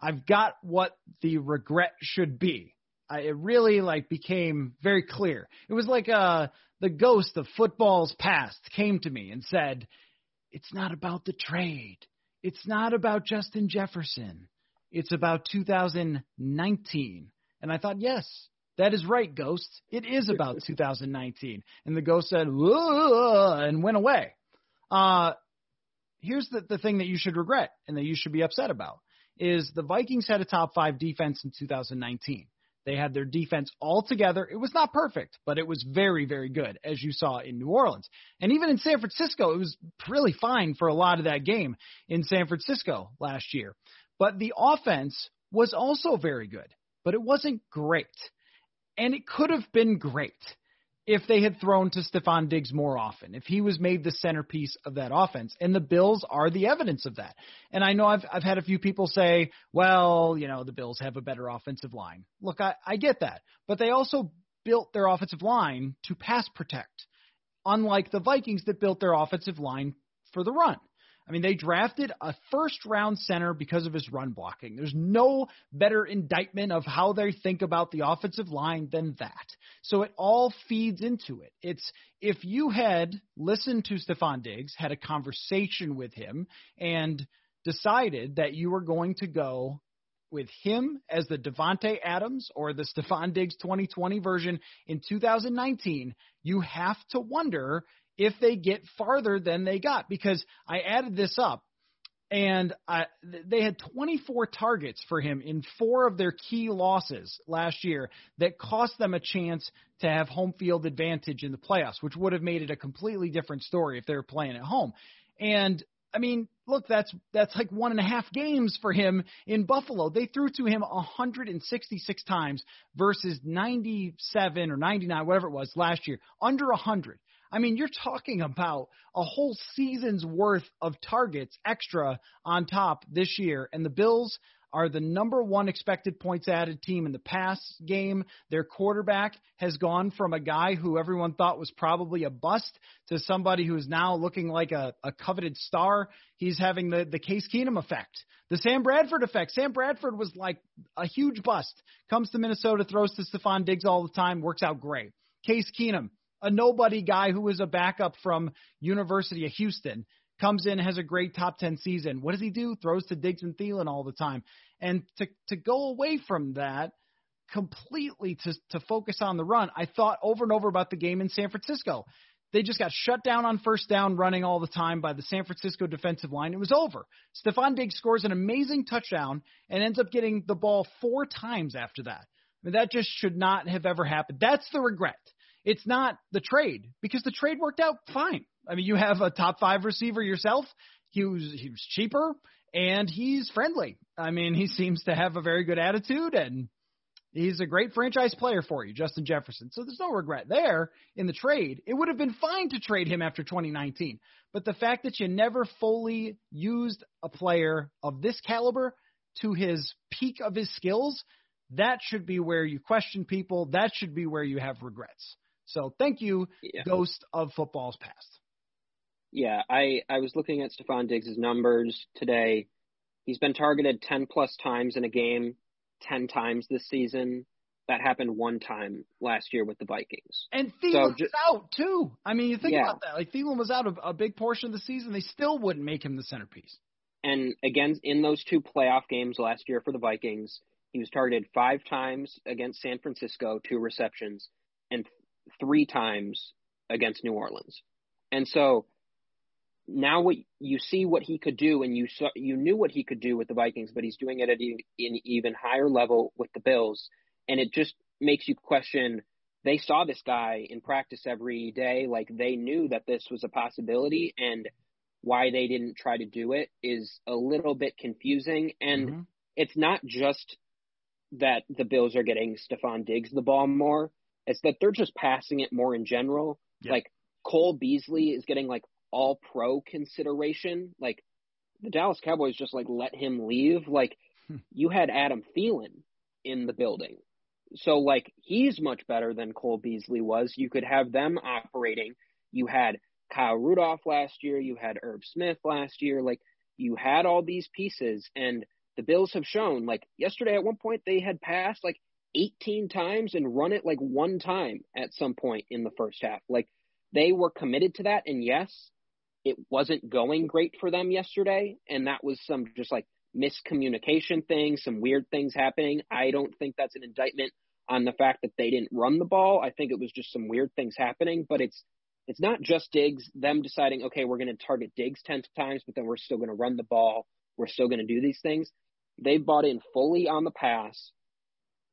I've got what the regret should be. I, it really like became very clear. It was like uh, the ghost of football's past came to me and said, it's not about the trade. It's not about Justin Jefferson. It's about two thousand nineteen. And I thought, yes, that is right, ghost. It is about two thousand nineteen. And the ghost said, whoa, and went away. Uh, here's the, the thing that you should regret and that you should be upset about is the Vikings had a top five defense in two thousand nineteen. They had their defense all together. It was not perfect, but it was very, very good, as you saw in New Orleans. And even in San Francisco, it was really fine for a lot of that game in San Francisco last year. But the offense was also very good, but it wasn't great. And it could have been great if they had thrown to Stephon Diggs more often, if he was made the centerpiece of that offense. And the Bills are the evidence of that. And I know I've I've had a few people say, well, you know, the Bills have a better offensive line. Look, I, I get that. But they also built their offensive line to pass protect, unlike the Vikings that built their offensive line for the run. I mean, they drafted a first-round center because of his run blocking. There's no better indictment of how they think about the offensive line than that. So it all feeds into it. It's if you had listened to Stephon Diggs, had a conversation with him, and decided that you were going to go with him as the Devontae Adams or the Stephon Diggs twenty twenty version in two thousand nineteen, you have to wonder if they get farther than they got, because I added this up and I, they had twenty-four targets for him in four of their key losses last year that cost them a chance to have home field advantage in the playoffs, which would have made it a completely different story if they were playing at home. And I mean, look, that's that's like one and a half games for him in Buffalo. They threw to him one hundred sixty-six times versus ninety-seven or ninety-nine, whatever it was last year, under one hundred. I mean, you're talking about a whole season's worth of targets extra on top this year. And the Bills are the number one expected points added team in the pass game. Their quarterback has gone from a guy who everyone thought was probably a bust to somebody who is now looking like a, a coveted star. He's having the, the Case Keenum effect, the Sam Bradford effect. Sam Bradford was like a huge bust, comes to Minnesota, throws to Stephon Diggs all the time, works out great. Case Keenum, a nobody guy who was a backup from University of Houston, comes in, has a great top ten season. What does he do? Throws to Diggs and Thielen all the time. And to to go away from that completely to, to focus on the run, I thought over and over about the game in San Francisco. They just got shut down on first down running all the time by the San Francisco defensive line. It was over. Stephon Diggs scores an amazing touchdown and ends up getting the ball four times after that. I mean, that just should not have ever happened. That's the regret. It's not the trade, because the trade worked out fine. I mean, you have a top five receiver yourself. He was, he was cheaper, and he's friendly. I mean, he seems to have a very good attitude, and he's a great franchise player for you, Justin Jefferson. So there's no regret there in the trade. It would have been fine to trade him after twenty nineteen. But the fact that you never fully used a player of this caliber to his peak of his skills, that should be where you question people. That should be where you have regrets. So thank you, yeah. Ghost of football's past. Yeah, I, I was looking at Stephon Diggs' numbers today. He's been targeted ten-plus times in a game, ten times this season. That happened one time last year with the Vikings. And Thielen was so, out, too. I mean, you think yeah. about that. Like, Thielen was out a, a big portion of the season. They still wouldn't make him the centerpiece. And, again, in those two playoff games last year for the Vikings, he was targeted five times against San Francisco, two receptions, and three times against New Orleans. And so – now what you see what he could do, and you saw, you knew what he could do with the Vikings, but he's doing it at an even higher level with the Bills. And it just makes you question, they saw this guy in practice every day. Like, they knew that this was a possibility, and why they didn't try to do it is a little bit confusing. And mm-hmm. it's not just that the Bills are getting Stephon Diggs the ball more. It's that they're just passing it more in general. Yeah. Like, Cole Beasley is getting like all pro consideration. Like, the Dallas Cowboys just like let him leave. Like, you had Adam Thielen in the building. So like, he's much better than Cole Beasley was. You could have them operating. You had Kyle Rudolph last year. You had Herb Smith last year. Like, you had all these pieces, and the Bills have shown, like, yesterday at one point they had passed like eighteen times and run it like one time at some point in the first half. Like, they were committed to that. And yes, it wasn't going great for them yesterday, and that was some just like miscommunication things, some weird things happening. I don't think that's an indictment on the fact that they didn't run the ball. I think it was just some weird things happening, but it's it's not just Diggs, them deciding, okay, we're going to target Diggs ten times, but then we're still going to run the ball. We're still going to do these things. They bought in fully on the pass,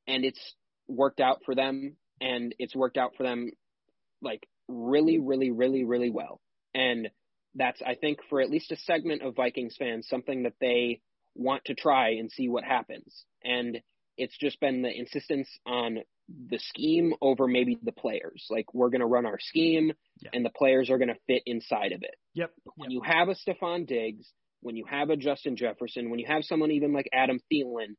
and it's worked out for them, and it's worked out for them like really, really, really, really well. And that's, I think, for at least a segment of Vikings fans, something that they want to try and see what happens. And it's just been the insistence on the scheme over maybe the players. Like, we're going to run our scheme, yeah. and the players are going to fit inside of it. Yep. But when yep. you have a Stephon Diggs, when you have a Justin Jefferson, when you have someone even like Adam Thielen,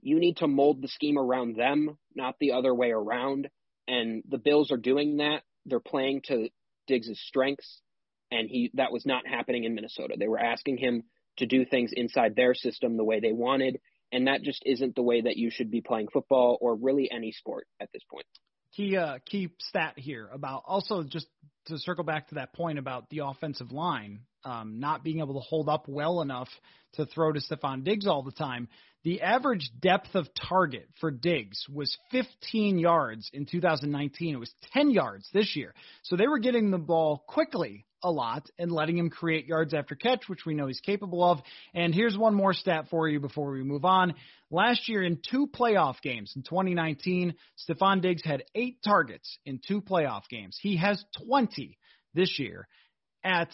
you need to mold the scheme around them, not the other way around. And the Bills are doing that. They're playing to Diggs' strengths. and he that was not happening in Minnesota. They were asking him to do things inside their system the way they wanted, and that just isn't the way that you should be playing football or really any sport at this point. Key, uh, key stat here about also just to circle back to that point about the offensive line um, not being able to hold up well enough to throw to Stephon Diggs all the time. The average depth of target for Diggs was fifteen yards in two thousand nineteen. It was ten yards this year. So they were getting the ball quickly a lot and letting him create yards after catch, which we know he's capable of. And here's one more stat for you before we move on. Last year in two playoff games in twenty nineteen, Stephon Diggs had eight targets in two playoff games. He has twenty this year at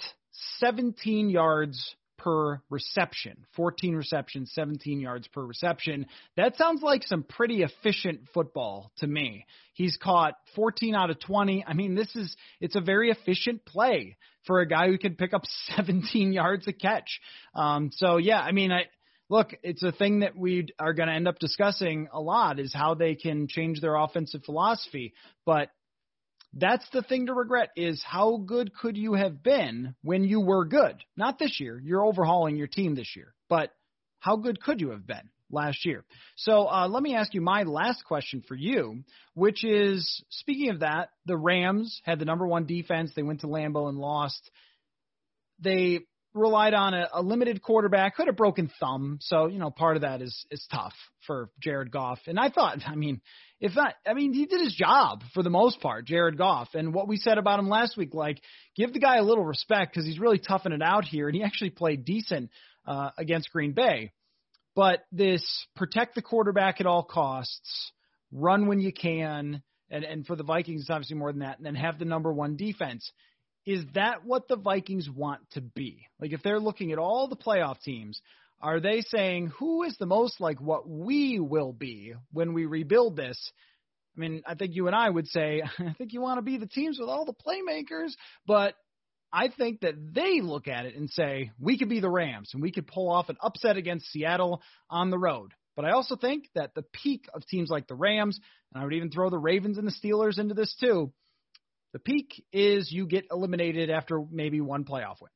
seventeen yards per reception, fourteen receptions, seventeen yards per reception. That sounds like some pretty efficient football to me. He's caught fourteen out of twenty. I mean, this is, it's a very efficient play for a guy who can pick up seventeen yards a catch. Um, so yeah, I mean, I, Look, it's a thing that we are going to end up discussing a lot is how they can change their offensive philosophy. But that's the thing to regret is how good could you have been when you were good? Not this year. You're overhauling your team this year. But how good could you have been last year? So uh, let me ask you my last question for you, which is, speaking of that, the Rams had the number one defense. They went to Lambeau and lost. They – relied on a, a limited quarterback, who had a broken thumb. So, you know, part of that is, is tough for Jared Goff. And I thought, I mean, if I, I mean, he did his job for the most part, Jared Goff. And what we said about him last week, like, give the guy a little respect because he's really toughing it out here. And he actually played decent uh, against Green Bay. But this protect the quarterback at all costs, run when you can. And, and for the Vikings, it's obviously more than that. And then have the number one defense. Is that what the Vikings want to be? Like, if they're looking at all the playoff teams, are they saying, who is the most like what we will be when we rebuild this? I mean, I think you and I would say, I think you want to be the teams with all the playmakers, but I think that they look at it and say, we could be the Rams and we could pull off an upset against Seattle on the road. But I also think that the peak of teams like the Rams, and I would even throw the Ravens and the Steelers into this too, the peak is you get eliminated after maybe one playoff win.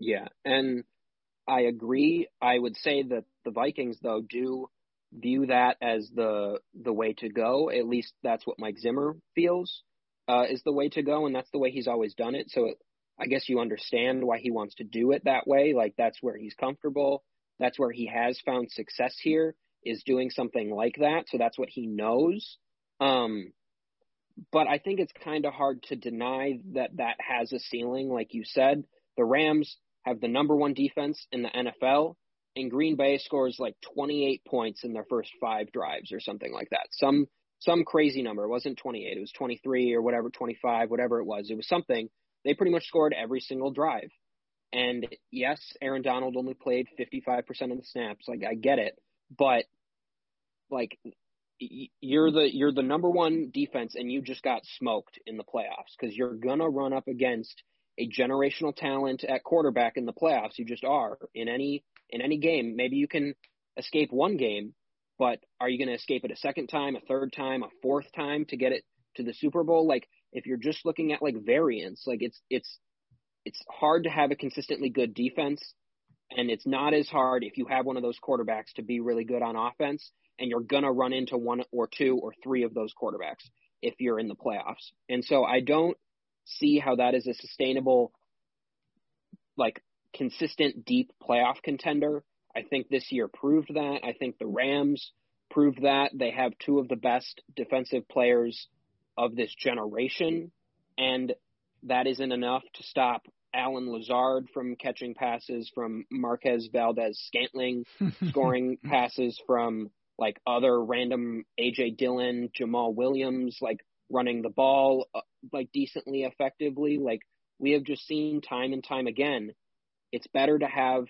Yeah, and I agree. I would say that the Vikings, though, do view that as the the way to go. At least that's what Mike Zimmer feels uh, is the way to go, and that's the way he's always done it. So it, I guess you understand why he wants to do it that way. Like, that's where he's comfortable. That's where he has found success here, is doing something like that. So that's what he knows. Um But I think it's kind of hard to deny that that has a ceiling. Like you said, the Rams have the number one defense in the N F L, and Green Bay scores like twenty-eight points in their first five drives or something like that. Some some crazy number. It wasn't twenty-eight. It was twenty-three or whatever, twenty-five, whatever it was. It was something. They pretty much scored every single drive. And, yes, Aaron Donald only played fifty-five percent of the snaps. Like, I get it. But, like – You're the you're the number one defense, and you just got smoked in the playoffs because you're gonna run up against a generational talent at quarterback in the playoffs. You just are in any in any game. Maybe you can escape one game, but are you gonna escape it a second time, a third time, a fourth time to get it to the Super Bowl? Like, if you're just looking at like variance, like it's it's it's hard to have a consistently good defense, and it's not as hard if you have one of those quarterbacks to be really good on offense. And you're going to run into one or two or three of those quarterbacks if you're in the playoffs. And so I don't see how that is a sustainable, like, consistent, deep playoff contender. I think this year proved that. I think the Rams proved that. They have two of the best defensive players of this generation, and that isn't enough to stop Alan Lazard from catching passes from Marquez Valdez-Scantling, scoring passes from – like other random A J Dillon, Jamal Williams, like running the ball, like decently effectively. Like, we have just seen time and time again, it's better to have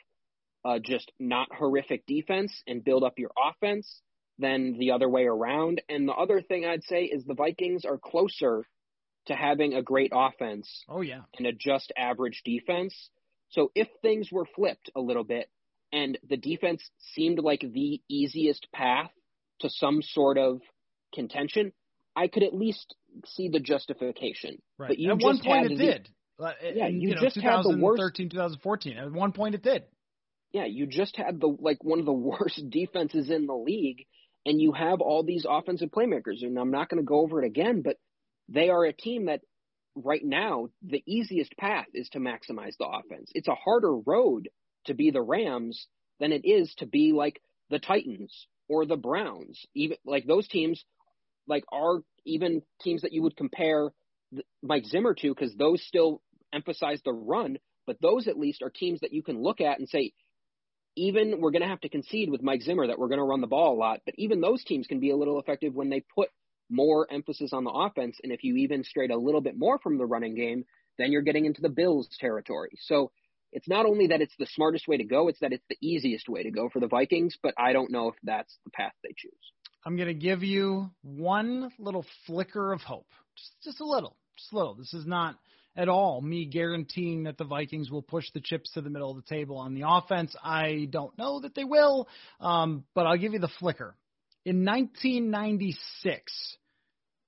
uh, just not horrific defense and build up your offense than the other way around. And the other thing I'd say is the Vikings are closer to having a great offense. Oh yeah. And a just average defense. So if things were flipped a little bit, and the defense seemed like the easiest path to some sort of contention, I could at least see the justification. Right. But you at one point it did. Yeah, you, you know, just had the worst twenty thirteen, twenty fourteen. At one point, it did. Yeah, you just had the like one of the worst defenses in the league, and you have all these offensive playmakers. And I'm not going to go over it again, but they are a team that right now the easiest path is to maximize the offense. It's a harder road to be the Rams than it is to be like the Titans or the Browns. Even like those teams, like are even teams that you would compare Mike Zimmer to, because those still emphasize the run, but those at least are teams that you can look at and say, even we're going to have to concede with Mike Zimmer that we're going to run the ball a lot, but even those teams can be a little effective when they put more emphasis on the offense. And if you even stray a little bit more from the running game, then you're getting into the Bills territory. So it's not only that it's the smartest way to go, it's that it's the easiest way to go for the Vikings, but I don't know if that's the path they choose. I'm going to give you one little flicker of hope, just, just a little, just a little. This is not at all me guaranteeing that the Vikings will push the chips to the middle of the table on the offense. I don't know that they will, um, but I'll give you the flicker. In nineteen ninety-six,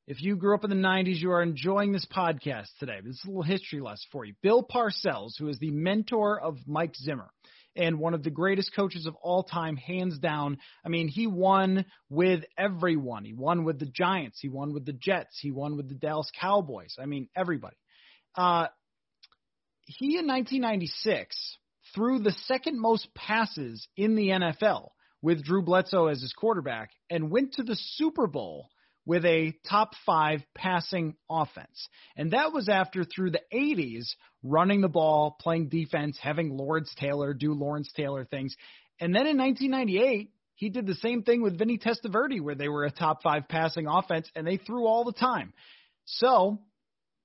if you grew up in the nineties, you are enjoying this podcast today. This is a little history lesson for you. Bill Parcells, who is the mentor of Mike Zimmer, and one of the greatest coaches of all time, hands down. I mean, he won with everyone. He won with the Giants. He won with the Jets. He won with the Dallas Cowboys. I mean, everybody. Uh, he, in nineteen ninety-six, threw the second most passes in the N F L with Drew Bledsoe as his quarterback and went to the Super Bowl with a top five passing offense. And that was after, through the eighties, running the ball, playing defense, having Lawrence Taylor do Lawrence Taylor things. And then in nineteen ninety-eight, he did the same thing with Vinny Testaverde, where they were a top five passing offense, and they threw all the time. So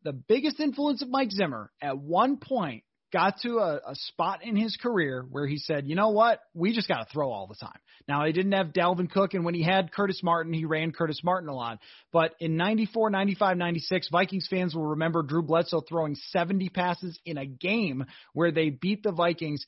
the biggest influence of Mike Zimmer at one point got to a, a spot in his career where he said, you know what, we just got to throw all the time. Now, he didn't have Dalvin Cook, and when he had Curtis Martin, he ran Curtis Martin a lot. But in ninety-four, ninety-five, ninety-six, Vikings fans will remember Drew Bledsoe throwing seventy passes in a game where they beat the Vikings.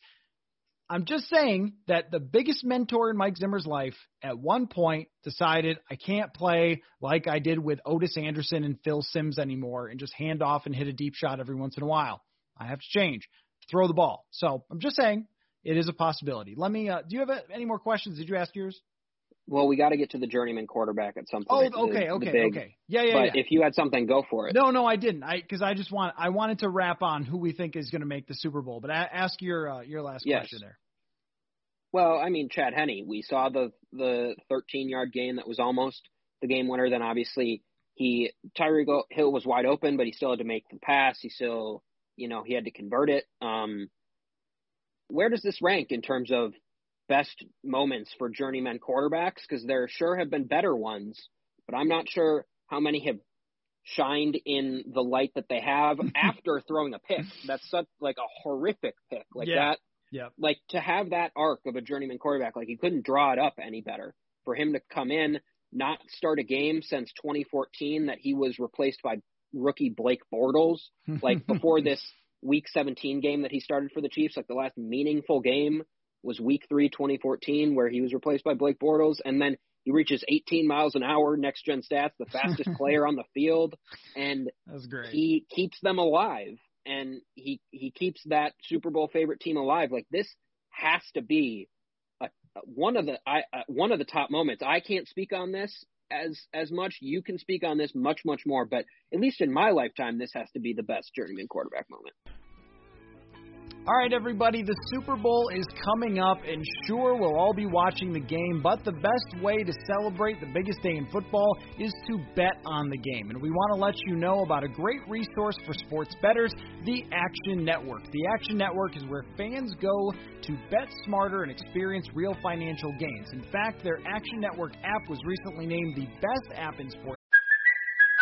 I'm just saying that the biggest mentor in Mike Zimmer's life at one point decided, I can't play like I did with Otis Anderson and Phil Simms anymore and just hand off and hit a deep shot every once in a while. I have to change, throw the ball. So I'm just saying it is a possibility. Let me, uh, do you have a, any more questions? Did you ask yours? Well, we got to get to the journeyman quarterback at some point. Oh, okay. The, okay. The big, okay. Yeah. Yeah. But yeah. If you had something, go for it. No, no, I didn't. I, cause I just want, I wanted to wrap on who we think is going to make the Super Bowl, but I, ask your, uh, your last yes. question there. Well, I mean, Chad Henne, we saw the, the thirteen yard gain that was almost the game winner. Then obviously he, Tyreek Hill was wide open, but he still had to make the pass. He still, You know, he had to convert it. Um, where does this rank in terms of best moments for journeyman quarterbacks? Because there sure have been better ones, but I'm not sure how many have shined in the light that they have after throwing a pick. That's such like a horrific pick, like yeah. that. Yeah. Like to have that arc of a journeyman quarterback, like he couldn't draw it up any better. For him to come in, not start a game since twenty fourteen, that he was replaced by rookie Blake Bortles, like before this week seventeen game that he started for the Chiefs, like the last meaningful game was week three, twenty fourteen, where he was replaced by Blake Bortles. And then he reaches eighteen miles an hour, next gen stats, the fastest player on the field. And that's great. He keeps them alive. And he, he keeps that Super Bowl favorite team alive. Like this has to be a, one of the, I, uh, one of the top moments. I can't speak on this as as much. You can speak on this much, much more, but at least in my lifetime, this has to be the best journeyman quarterback moment. All right, everybody, the Super Bowl is coming up, and sure, we'll all be watching the game, but the best way to celebrate the biggest day in football is to bet on the game. And we want to let you know about a great resource for sports bettors, the Action Network. The Action Network is where fans go to bet smarter and experience real financial gains. In fact, their Action Network app was recently named the best app in sports.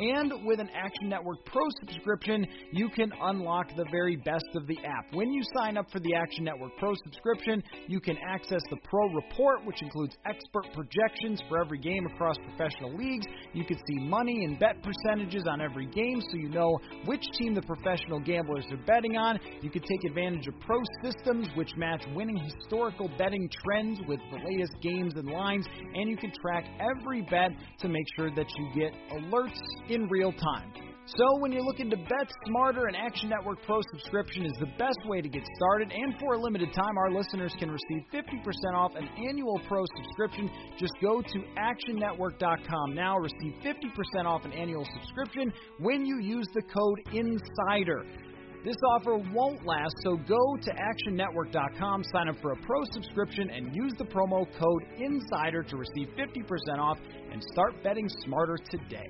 And with an Action Network Pro subscription, you can unlock the very best of the app. When you sign up for the Action Network Pro subscription, you can access the Pro Report, which includes expert projections for every game across professional leagues. You can see money and bet percentages on every game so you know which team the professional gamblers are betting on. You can take advantage of pro systems, which match winning historical betting trends with the latest games and lines, and you can track every bet to make sure that you get alerts in real time. So when you're looking to bet smarter, an Action Network Pro subscription is the best way to get started. And for a limited time, our listeners can receive fifty percent off an annual Pro subscription. Just go to action network dot com now. Receive fifty percent off an annual subscription when you use the code INSIDER. This offer won't last, so go to action network dot com, sign up for a pro subscription, and use the promo code INSIDER to receive fifty percent off and start betting smarter today.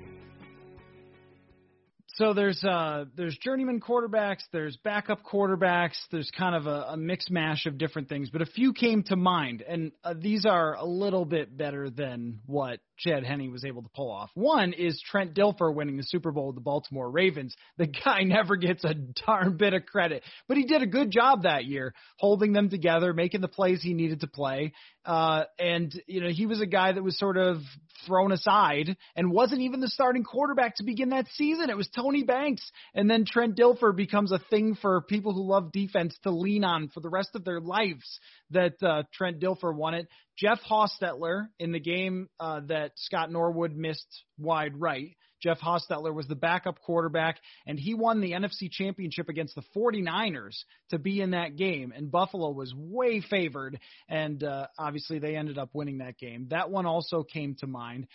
So there's uh, there's journeyman quarterbacks, there's backup quarterbacks, there's kind of a, a mix mash of different things, but a few came to mind, and uh, these are a little bit better than what Chad Henne was able to pull off. One is Trent Dilfer winning the Super Bowl with the Baltimore Ravens. The guy never gets a darn bit of credit, but he did a good job that year holding them together, making the plays he needed to play. Uh, and, you know, he was a guy that was sort of thrown aside and wasn't even the starting quarterback to begin that season. It was Tony Banks. And then Trent Dilfer becomes a thing for people who love defense to lean on for the rest of their lives, that uh, Trent Dilfer won it. Jeff Hostetler, in the game uh, that Scott Norwood missed wide right, Jeff Hostetler was the backup quarterback, and he won the N F C Championship against the forty-niners to be in that game, and Buffalo was way favored, and uh, obviously they ended up winning that game. That one also came to mind.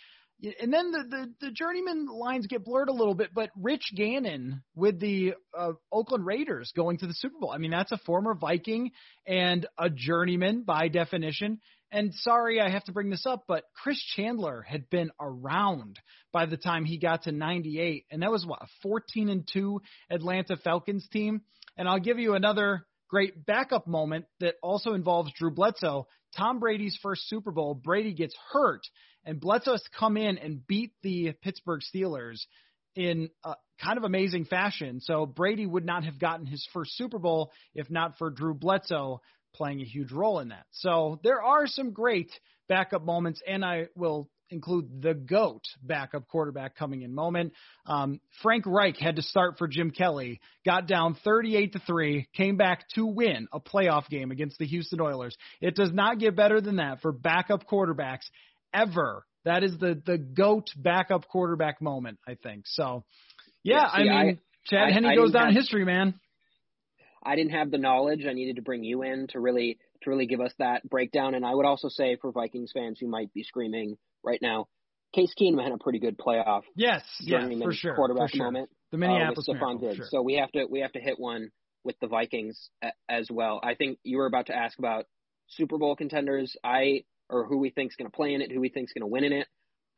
And then the, the, the journeyman lines get blurred a little bit, but Rich Gannon with the uh, Oakland Raiders going to the Super Bowl. I mean, that's a former Viking and a journeyman by definition. And sorry, I have to bring this up, but Chris Chandler had been around by the time he got to ninety-eight. And that was what, a fourteen and two Atlanta Falcons team. And I'll give you another great backup moment that also involves Drew Bledsoe. Tom Brady's first Super Bowl, Brady gets hurt, and Bledsoe has to come in and beat the Pittsburgh Steelers in a kind of amazing fashion. So Brady would not have gotten his first Super Bowl if not for Drew Bledsoe playing a huge role in that. So there are some great backup moments, and I will include the GOAT backup quarterback coming in moment. Um, Frank Reich had to start for Jim Kelly, got down thirty-eight to three, came back to win a playoff game against the Houston Oilers. It does not get better than that for backup quarterbacks ever. That is the, the GOAT backup quarterback moment, I think. So, yeah, yeah see, I mean, I, Chad Henne goes down in history, man. I didn't have the knowledge. I needed to bring you in to really to really give us that breakdown. And I would also say for Vikings fans who might be screaming right now, Case Keenum had a pretty good playoff. Yes, yes, for sure. Quarterback for sure. Moment. The Minneapolis uh, with Stephon Diggs. Sure. So we have to we have to hit one with the Vikings a, as well. I think you were about to ask about Super Bowl contenders. I or who we think's going to play in it, who we think's going to win in it.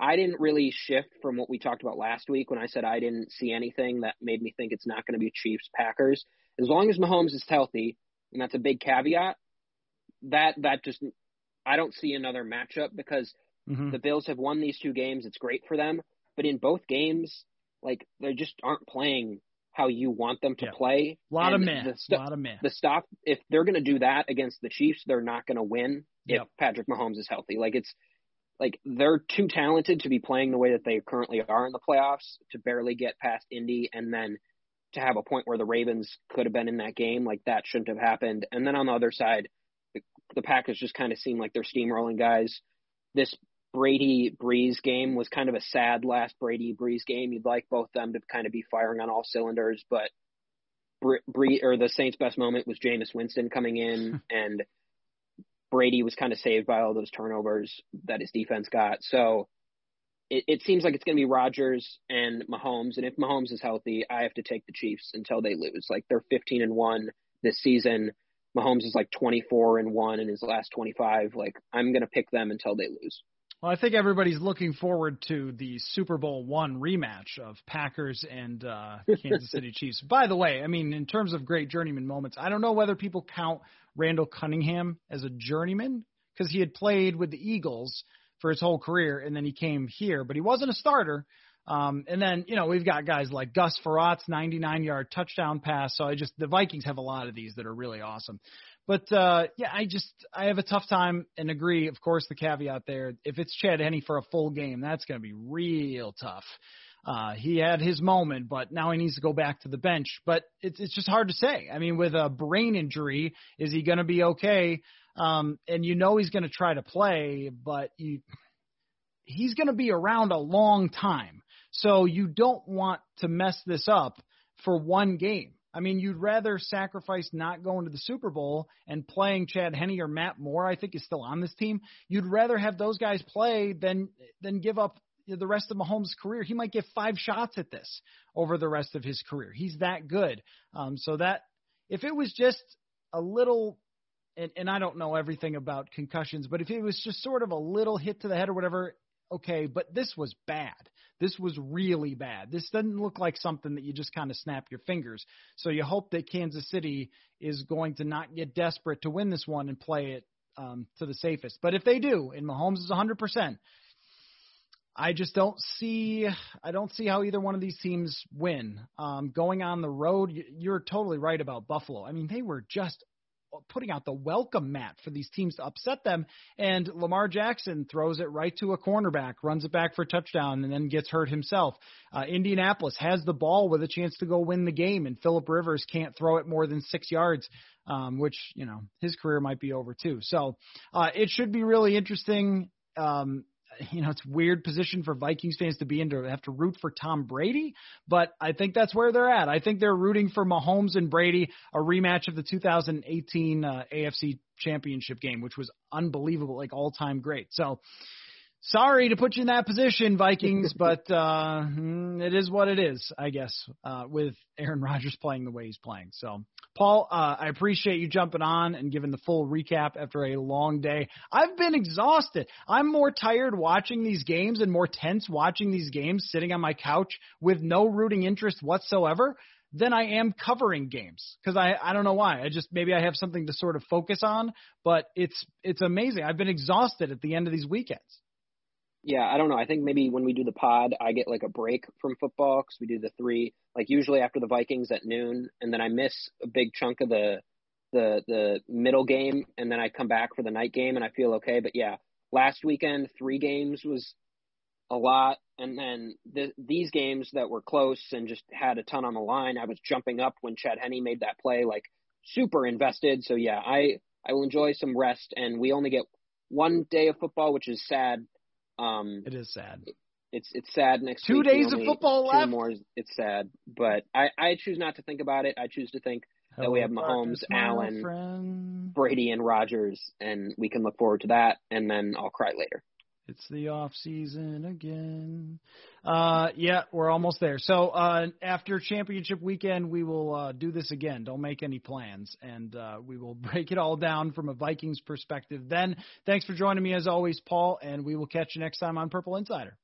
I didn't really shift from what we talked about last week when I said I didn't see anything that made me think it's not going to be Chiefs Packers. As long as Mahomes is healthy, and that's a big caveat, that that just I don't see another matchup because mm-hmm. the Bills have won these two games. It's great for them. But in both games, like they just aren't playing how you want them to yeah. play. A lot and of men. St- a lot of men. The stop, if they're going to do that against the Chiefs, they're not going to win yep. if Patrick Mahomes is healthy. Like it's like they're too talented to be playing the way that they currently are in the playoffs to barely get past Indy and then – to have a point where the Ravens could have been in that game, like that shouldn't have happened. And then on the other side, the, the Packers just kind of seem like they're steamrolling guys. This Brady-Breeze game was kind of a sad last Brady-Breeze game. You'd like both them to kind of be firing on all cylinders, but Bree or the Saints' best moment was Jameis Winston coming in, and Brady was kind of saved by all those turnovers that his defense got. So It, it seems like it's going to be Rodgers and Mahomes, and if Mahomes is healthy, I have to take the Chiefs until they lose. Like they're fifteen and one this season. Mahomes is like twenty-four and one in his last twenty-five. Like I'm going to pick them until they lose. Well, I think everybody's looking forward to the Super Bowl one rematch of Packers and uh, Kansas City Chiefs. By the way, I mean, in terms of great journeyman moments, I don't know whether people count Randall Cunningham as a journeyman because he had played with the Eagles for his whole career, and then he came here, but he wasn't a starter. Um, and then, you know, we've got guys like Gus Frerott's ninety-nine yard touchdown pass. So I just, the Vikings have a lot of these that are really awesome. But, uh, yeah, I just I have a tough time and agree, of course, the caveat there. If it's Chad Henne for a full game, that's going to be real tough. Uh, he had his moment, but now he needs to go back to the bench. But it's it's just hard to say. I mean, with a brain injury, is he going to be okay? Um, and you know he's going to try to play, but he, he's going to be around a long time. So you don't want to mess this up for one game. I mean, you'd rather sacrifice not going to the Super Bowl and playing Chad Henne or Matt Moore, I think is still on this team. You'd rather have those guys play than than give up the rest of Mahomes' career. He might get five shots at this over the rest of his career. He's that good. Um, so that if it was just a little, and, and I don't know everything about concussions, but if it was just sort of a little hit to the head or whatever, okay, but this was bad. This was really bad. This doesn't look like something that you just kind of snap your fingers. So you hope that Kansas City is going to not get desperate to win this one and play it um, to the safest. But if they do, and Mahomes is one hundred percent, I just don't see I don't see how either one of these teams win. Um, going on the road, you're totally right about Buffalo. I mean, they were just putting out the welcome mat for these teams to upset them, and Lamar Jackson throws it right to a cornerback, runs it back for a touchdown, and then gets hurt himself. Uh, Indianapolis has the ball with a chance to go win the game, and Phillip Rivers can't throw it more than six yards, um, which, you know, his career might be over too. So uh, it should be really interesting. Um, you know, it's a weird position for Vikings fans to be in, to have to root for Tom Brady, but I think that's where they're at. I think they're rooting for Mahomes and Brady, a rematch of the two thousand eighteen uh, A F C Championship game, which was unbelievable, like all-time great. So sorry to put you in that position, Vikings, but uh, it is what it is, I guess, uh, with Aaron Rodgers playing the way he's playing. So, Paul, uh, I appreciate you jumping on and giving the full recap after a long day. I've been exhausted. I'm more tired watching these games and more tense watching these games sitting on my couch with no rooting interest whatsoever than I am covering games, because I, I don't know why. I just maybe I have something to sort of focus on, but it's it's amazing. I've been exhausted at the end of these weekends. Yeah, I don't know. I think maybe when we do the pod, I get like a break from football because we do the three, like usually after the Vikings at noon, and then I miss a big chunk of the the the middle game, and then I come back for the night game, and I feel okay. But yeah, last weekend, three games was a lot, and then the, these games that were close and just had a ton on the line, I was jumping up when Chad Henne made that play, like super invested. So yeah, I, I will enjoy some rest, and we only get one day of football, which is sad. Um, it is sad. It's it's sad. Next two week, days of football left. Two more. It's sad, but I, I choose not to think about it. I choose to think Hello, that we have Mahomes, Allen, friend. Brady, and Rodgers, and we can look forward to that. And then I'll cry later. It's the off season again. Uh, yeah, we're almost there. So uh, after championship weekend, we will uh, do this again. Don't make any plans, and uh, we will break it all down from a Vikings perspective then. Thanks for joining me as always, Paul, and we will catch you next time on Purple Insider.